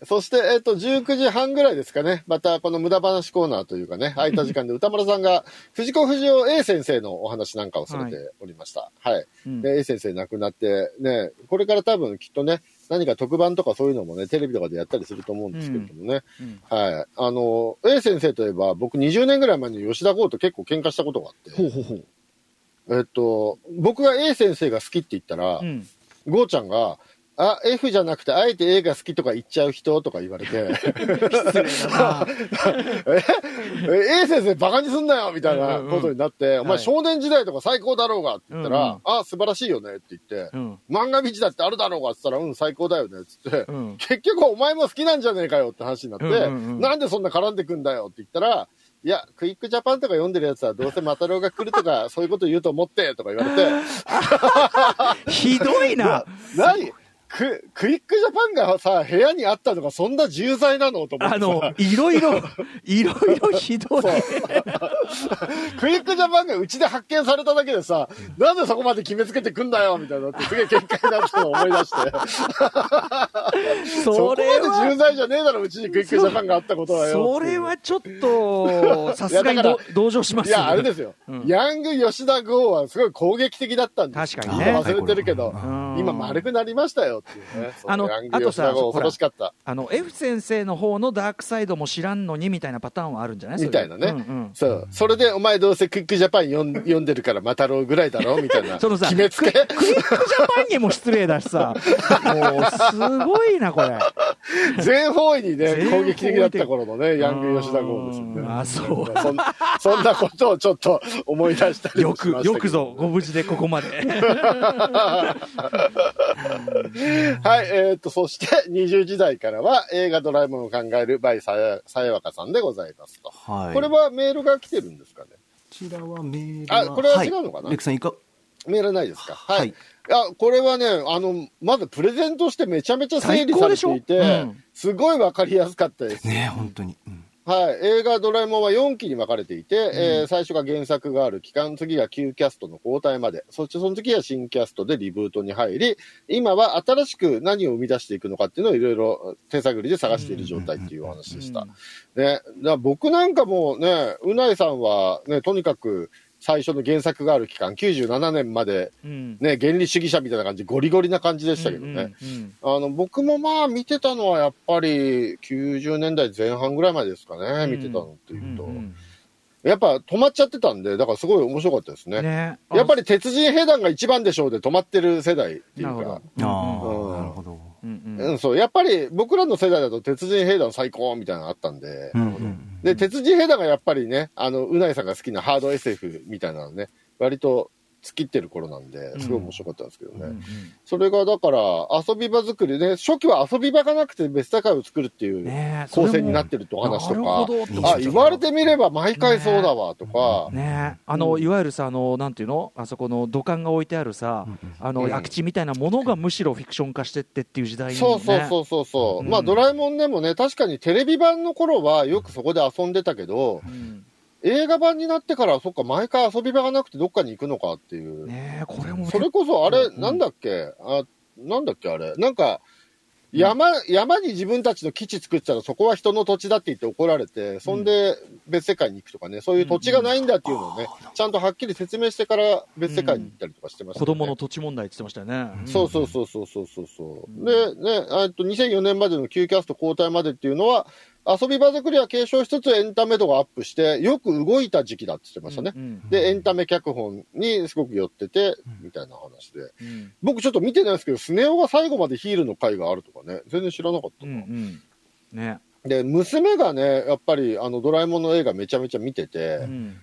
そして、19時半ぐらいですかね、またこの無駄話コーナーというかね、空いた時間で歌丸さんが藤子不二雄 A 先生のお話なんかをされておりました。はい、A 先生亡くなってね、これから多分きっとね何か特番とかそういうのもねテレビとかでやったりすると思うんですけれどもね、はい、A 先生といえば僕20年ぐらい前に吉田剛と結構喧嘩したことがあって、僕が A 先生が好きって言ったら、剛ちゃんがあ、F じゃなくて、あえて A が好きとか言っちゃう人とか言われて。失礼だなA 先生バカにすんなよみたいなことになって、お前少年時代とか最高だろうがって言ったら、あ、素晴らしいよねって言って、漫画道だってあるだろうがって言ったら、最高だよねって言って、結局お前も好きなんじゃねえかよって話になって、なんでそんな絡んでくんだよって言ったら、いや、クイックジャパンとか読んでるやつはどうせマタロウが来るとか、そういうこと言うと思って、とか言われて。ひどいな。何クイックジャパンがさ、部屋にあったのがそんな重罪なのと思ってさ、いろいろひどいクイックジャパンがうちで発見されただけでさ、なんでそこまで決めつけてくんだよみたいなってすげえ喧嘩になったのを思い出してそこまで重罪じゃねえだろ、うちにクイックジャパンがあったことはよ。それはちょっとさすがに同情しますよ、ね、いやあれですよ、ヤング吉田剛はすごい攻撃的だったんです。確かにね、忘れてるけど、今丸くなりましたよ。あとさ、F 先生の方のダークサイドも知らんのにみたいなパターンはあるんじゃないみたいなね、そう、それでお前どうせクイックジャパン読んでるからマタロウぐらいだろみたいなそのさ決めつけクイックジャパンにも失礼だしさもうすごいなこれ全方位にね攻撃的だった頃のねヤング吉田剛ですよね。あ、そうそんなことをちょっと思い出したりもしましたけど、よくぞご無事でここまではい、そして20時代からは映画ドラえもんを考える by さやわかさんでございますと、はい、これはメールが来てるんですかね。こちらはメールは、あ、これは違うのかな、はい、レクさんいかメールないですか。はい、はい、あ、これはね、まずプレゼントしてめちゃめちゃ整理されていて、すごいわかりやすかったですね、本当に。はい、映画ドラえもんは4期に分かれていて、最初が原作がある期間、次が旧キャストの交代まで、そしてその次は新キャストでリブートに入り、今は新しく何を生み出していくのかっていうのをいろいろ手探りで探している状態っていうお話でした。ね、僕なんかもね、うないさんはね、とにかく最初の原作がある期間、97年まで、ね、原理主義者みたいな感じ、ゴリゴリな感じでしたけどね。僕もまあ見てたのはやっぱり90年代前半ぐらいまでですかね、見てたのっていうと。やっぱ止まっちゃってたんで、だからすごい面白かったですね。ね、やっぱり鉄人兵団が一番でしょうで止まってる世代っていうか。なるほど。そう、やっぱり僕らの世代だと鉄人兵団最高みたいなのあったんで、で鉄人兵団がやっぱりね、うないさんが好きなハード SF みたいなのね、割と突っ切ってる頃なんで、すごい面白かったんですけどね。それがだから遊び場作りね、初期は遊び場がなくて別世界を作るっていう構成になってるとお話とか、あ、言われてみれば毎回そうだわとかね、いわゆるさ、なんていうの、あそこの土管が置いてあるさ、空き地みたいなものがむしろフィクション化してってっていう時代にね。そう、まあドラえもんでもね、確かにテレビ版の頃はよくそこで遊んでたけど、映画版になってから、そっか、毎回遊び場がなくてどっかに行くのかっていう。ねえ、これも。それこそ、あれ、なんだっけ、あれ、なんか、山に自分たちの基地作ったらそこは人の土地だって言って怒られて、そんで別世界に行くとかね、そういう土地がないんだっていうのをね、ちゃんとはっきり説明してから別世界に行ったりとかしてましたね。子供の土地問題って言ってましたよね。そうそうそうそうそうそう。でね、2004年までの旧キャスト交代までっていうのは、遊び場作りは継承しつつエンタメ度がアップしてよく動いた時期だって言ってましたね、うんうん、でエンタメ脚本にすごく寄っててみたいな話で、うん、僕ちょっと見てないですけどスネ夫が最後までヒールの回があるとかね全然知らなかったな、うんうんね、で娘がねやっぱりドラえもんの映画めちゃめちゃ見てて、うん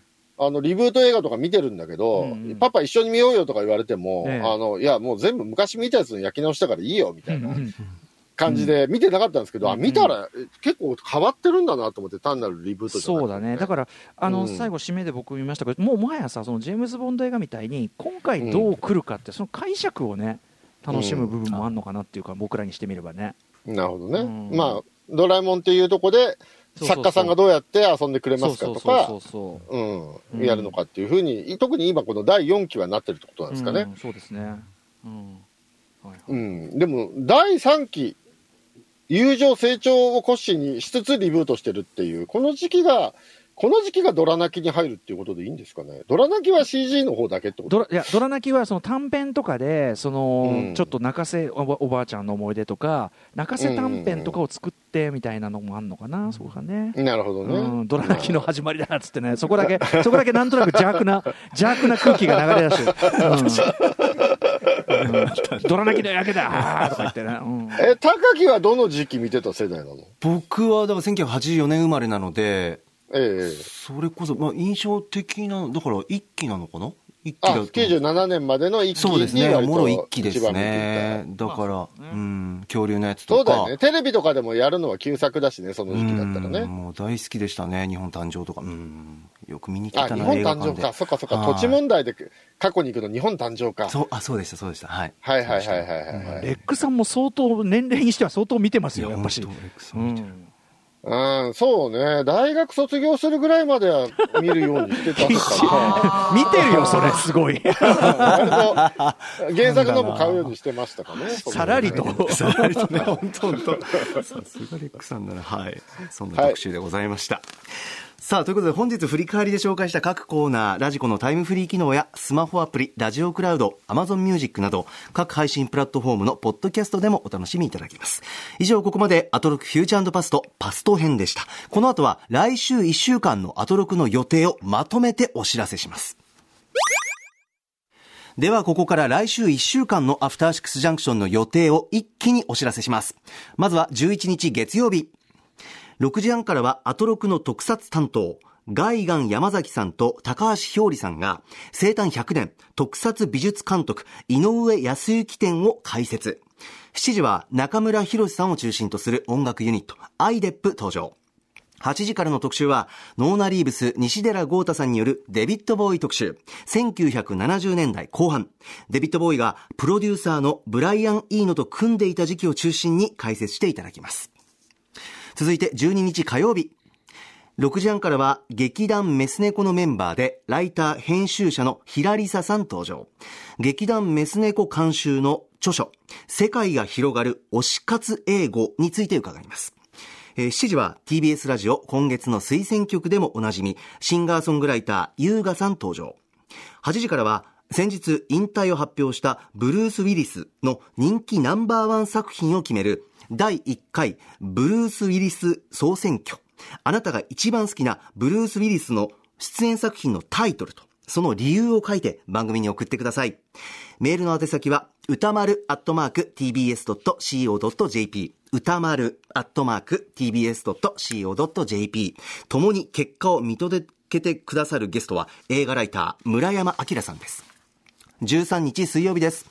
リブート映画とか見てるんだけど、うんうん、パパ一緒に見ようよとか言われても、ね、いやもう全部昔見たやつの焼き直したからいいよみたいな、うんうん感じで見てなかったんですけど、うん、見たら結構変わってるんだなと思って単なるリブートじゃなくて、ね、そうだねだから最後締めで僕見ましたけどもうもはやさそのジェームズ・ボンド映画みたいに今回どう来るかって、うん、その解釈をね楽しむ部分もあるのかなっていうか、うん、僕らにしてみればねなるほどね、うん、まあドラえもんっていうとこで作家さんがどうやって遊んでくれますかとかやるのかっていうふうに特に今この第4期はなってるってことなんですかね、うんうん、そうですね、うんはいはいうん、でも第3期友情成長を骨子にしつつリブートしてるっていうこの時期がドラ泣きに入るっていうことでいいんですかね。ドラ泣きは CG の方だけってこと。いやドラ泣きはその短編とかでその、うん、ちょっと泣かせ おばあちゃんの思い出とか泣かせ短編とかを作ってみたいなのもあんのかな、うんうん、そうかね。なるほどね、うん、ドラ泣きの始まりだっつってねそこだけなんとなく邪悪な空気が流れ出してドラ泣きのやけだとか言ってね、うん、高木はどの時期見てた世代なの。僕はだから1984年生まれなので、それこそ、まあ、印象的なだから1期なのかな1期だと97年までの1期そうですねもろ1期ですねだから、うん、恐竜のやつとかそうだよねテレビとかでもやるのは旧作だしねその時期だったらねもう大好きでしたね日本誕生とかうんよく見に来たな日本誕生かそっかそっか土地問題で過去に行くの日本誕生かそうでしたはいはいはいはいはいレックさんも相当年齢にしては相当見てますよやっぱしレックさん見てる、うんうん、そうね大学卒業するぐらいまでは見るようにしてたから見てるよそれすごい原作のも買うようにしてましたかねさらりとね本当さすがレックさんだなはいそんな特集でございました、はい、さあということで本日振り返りで紹介した各コーナーラジコのタイムフリー機能やスマホアプリラジオクラウド Amazon ミュージックなど各配信プラットフォームのポッドキャストでもお楽しみいただけます。以上ここまでアトロックフューチャー&パストパスト編でした。この後は来週1週間のアトロックの予定をまとめてお知らせします。ではここから来週1週間のアフターシックスジャンクションの予定を一気にお知らせします。まずは11日月曜日6時半からはアトロクの特撮担当ガイガン山崎さんと高橋ひょうりさんが生誕100年特撮美術監督井上康之展を解説。7時は中村博さんを中心とする音楽ユニットアイデップ登場。8時からの特集はノーナリーブス西寺豪太さんによるデビッド・ボーイ特集。1970年代後半デビッド・ボーイがプロデューサーのブライアン・イーノと組んでいた時期を中心に解説していただきます。続いて12日火曜日6時半からは劇団メス猫のメンバーでライター編集者の平理沙さん登場。劇団メス猫監修の著書世界が広がる推し活英語について伺います。7時は TBS ラジオ今月の推薦曲でもおなじみシンガーソングライター優雅さん登場。8時からは先日引退を発表したブルース・ウィリスの人気ナンバーワン作品を決める第1回ブルース・ウィリス総選挙。あなたが一番好きなブルース・ウィリスの出演作品のタイトルとその理由を書いて番組に送ってください。メールの宛先は歌丸@tbs.co.jp 歌丸@tbs.co.jp ともに結果を見届けてくださるゲストは映画ライター村山明さんです。13日水曜日です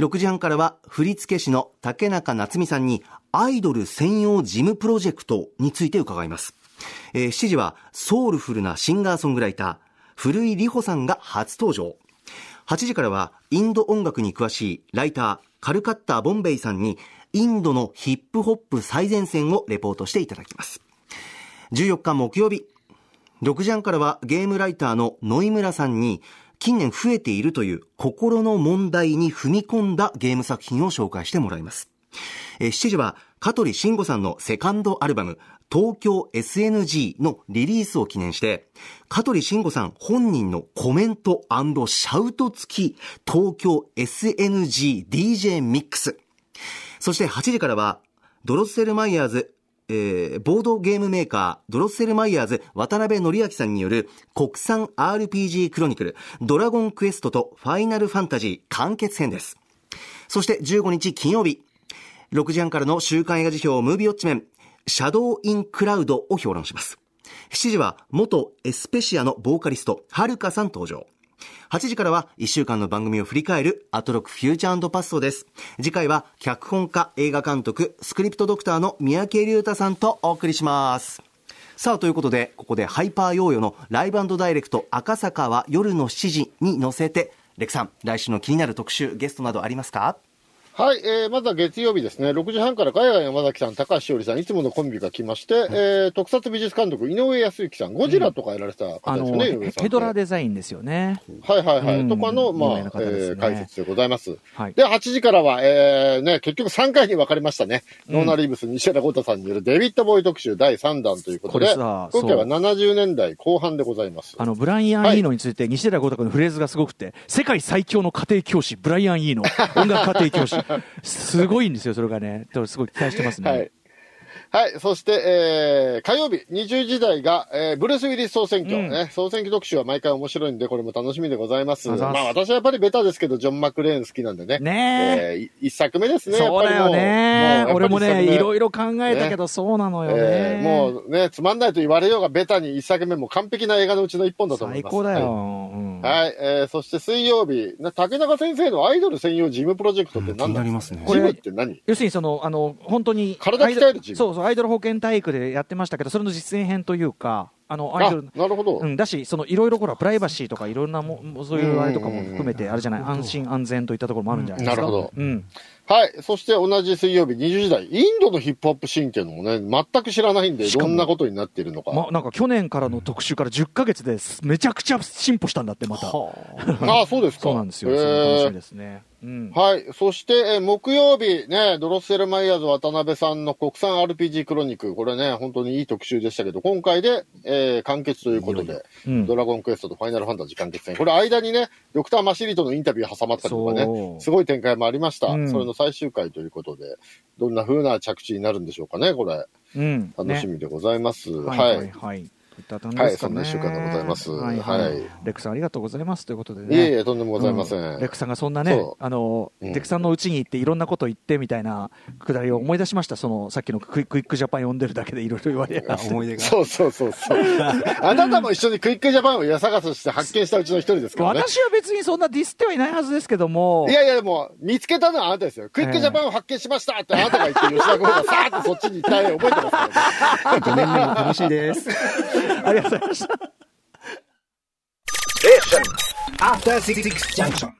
6時半からは振付師の竹中夏美さんにアイドル専用ジムプロジェクトについて伺います。7時はソウルフルなシンガーソングライター古井里穂さんが初登場。8時からはインド音楽に詳しいライターカルカッターボンベイさんにインドのヒップホップ最前線をレポートしていただきます。14日木曜日6時半からはゲームライターの野井村さんに近年増えているという心の問題に踏み込んだゲーム作品を紹介してもらいます。7時は香取慎吾さんのセカンドアルバム東京 SNG のリリースを記念して香取慎吾さん本人のコメント&シャウト付き東京 SNG DJ ミックス。そして8時からはドロッセルマイヤーズ、ボードゲームメーカードロッセルマイヤーズ渡辺則明さんによる国産 RPG クロニクルドラゴンクエストとファイナルファンタジー完結編です。そして15日金曜日6時半からの週刊映画辞表ムービーウォッチメンシャドウインクラウドを評論します。7時は元エスペシアのボーカリストはるかさん登場。8時からは1週間の番組を振り返るアトロックフューチャー&パストです。次回は脚本家映画監督スクリプトドクターの三宅龍太さんとお送りします。さあということでここでハイパーヨーヨーのライブ&ダイレクト赤坂は夜の7時に乗せてレクさん来週の気になる特集ゲストなどありますか？はい、まずは月曜日ですね、6時半から海外山崎さん、高橋しおりさん、いつものコンビが来まして、はい特撮美術監督、井上康之さん、ゴジラとかやられた方ですよね、井上さん。ヘドラデザインですよね。はいはいはい、とかの、まあ、ね解説でございます。はい、で、8時からは、ね、結局3回に分かれましたね、ノーナ・リーブス、西原豪太さんによるデビッド・ボーイ特集第3弾ということで、今回は70年代後半でございます。ブライアン・イーノについて、西原豪太君のフレーズがすごくて、世界最強の家庭教師、ブライアン・イーノ、音楽家庭教師。すごいんですよそれがね、すごい期待してますね。はい、はい、そして、火曜日20時台が、ブルース・ウィリス総選挙、ね総選挙特集は毎回面白いんでこれも楽しみでございます。まあ私はやっぱりベタですけどジョン・マクレーン好きなんでね。一作目ですね。そうだよね。もう俺もねいろいろ考えたけど、ね、そうなのよね、もうねつまんないと言われようがベタに一作目も完璧な映画のうちの一本だと思います。最高だよ。はいはい、そして水曜日竹中先生のアイドル専用ジムプロジェクトって何なんですか？ジムって何？要するにその本当に体鍛えるジム。そうそうアイドル保健体育でやってましたけどそれの実演編というかアイドルなるほど、だしそのいろいろほらプライバシーとかいろんなもそういうあれとかも含めてあれじゃない安心安全といったところもあるんじゃないですか。なるほど。はい。そして同じ水曜日20時台、インドのヒップホップシーンっていうのもね、全く知らないんで、どんなことになっているのか。なんか去年からの特集から10ヶ月でめちゃくちゃ進歩したんだって、また。あ、そうですか。そうなんですよ。楽しみですね。はい。そして、木曜日ね、ドロッセルマイヤーズ渡辺さんの国産 RPG クロニク、これね、本当にいい特集でしたけど、今回で、完結ということで、ドラゴンクエストとファイナルファンタジー完結戦。これ間にね、ドクターマシリとのインタビュー挟まったりとかね、すごい展開もありました。それの最終回ということで、どんな風な着地になるんでしょうかね、これ。楽しみでございます。はい。はい、そんな1週間でございます。レクさんありがとうございますということでね。いえいえ、とんでもございません。レクさんがそんなね、レクさんのうちに行っていろんなこと言ってみたいなくだりを思い出しました。そのさっきのクイックジャパン読んでるだけでいろいろ言われた思い出が。そう。あなたも一緒にクイックジャパンを矢探しして発見したうちの一人ですからね。私は別にそんなディスってはいないはずですけども。いやいや、もう見つけたのはあなたですよ。クイックジャパンを発見しましたってあなたが言って吉田君がさーっとそっちに行ったように覚えてますからね。5年目も楽しいです。ありがとうございました。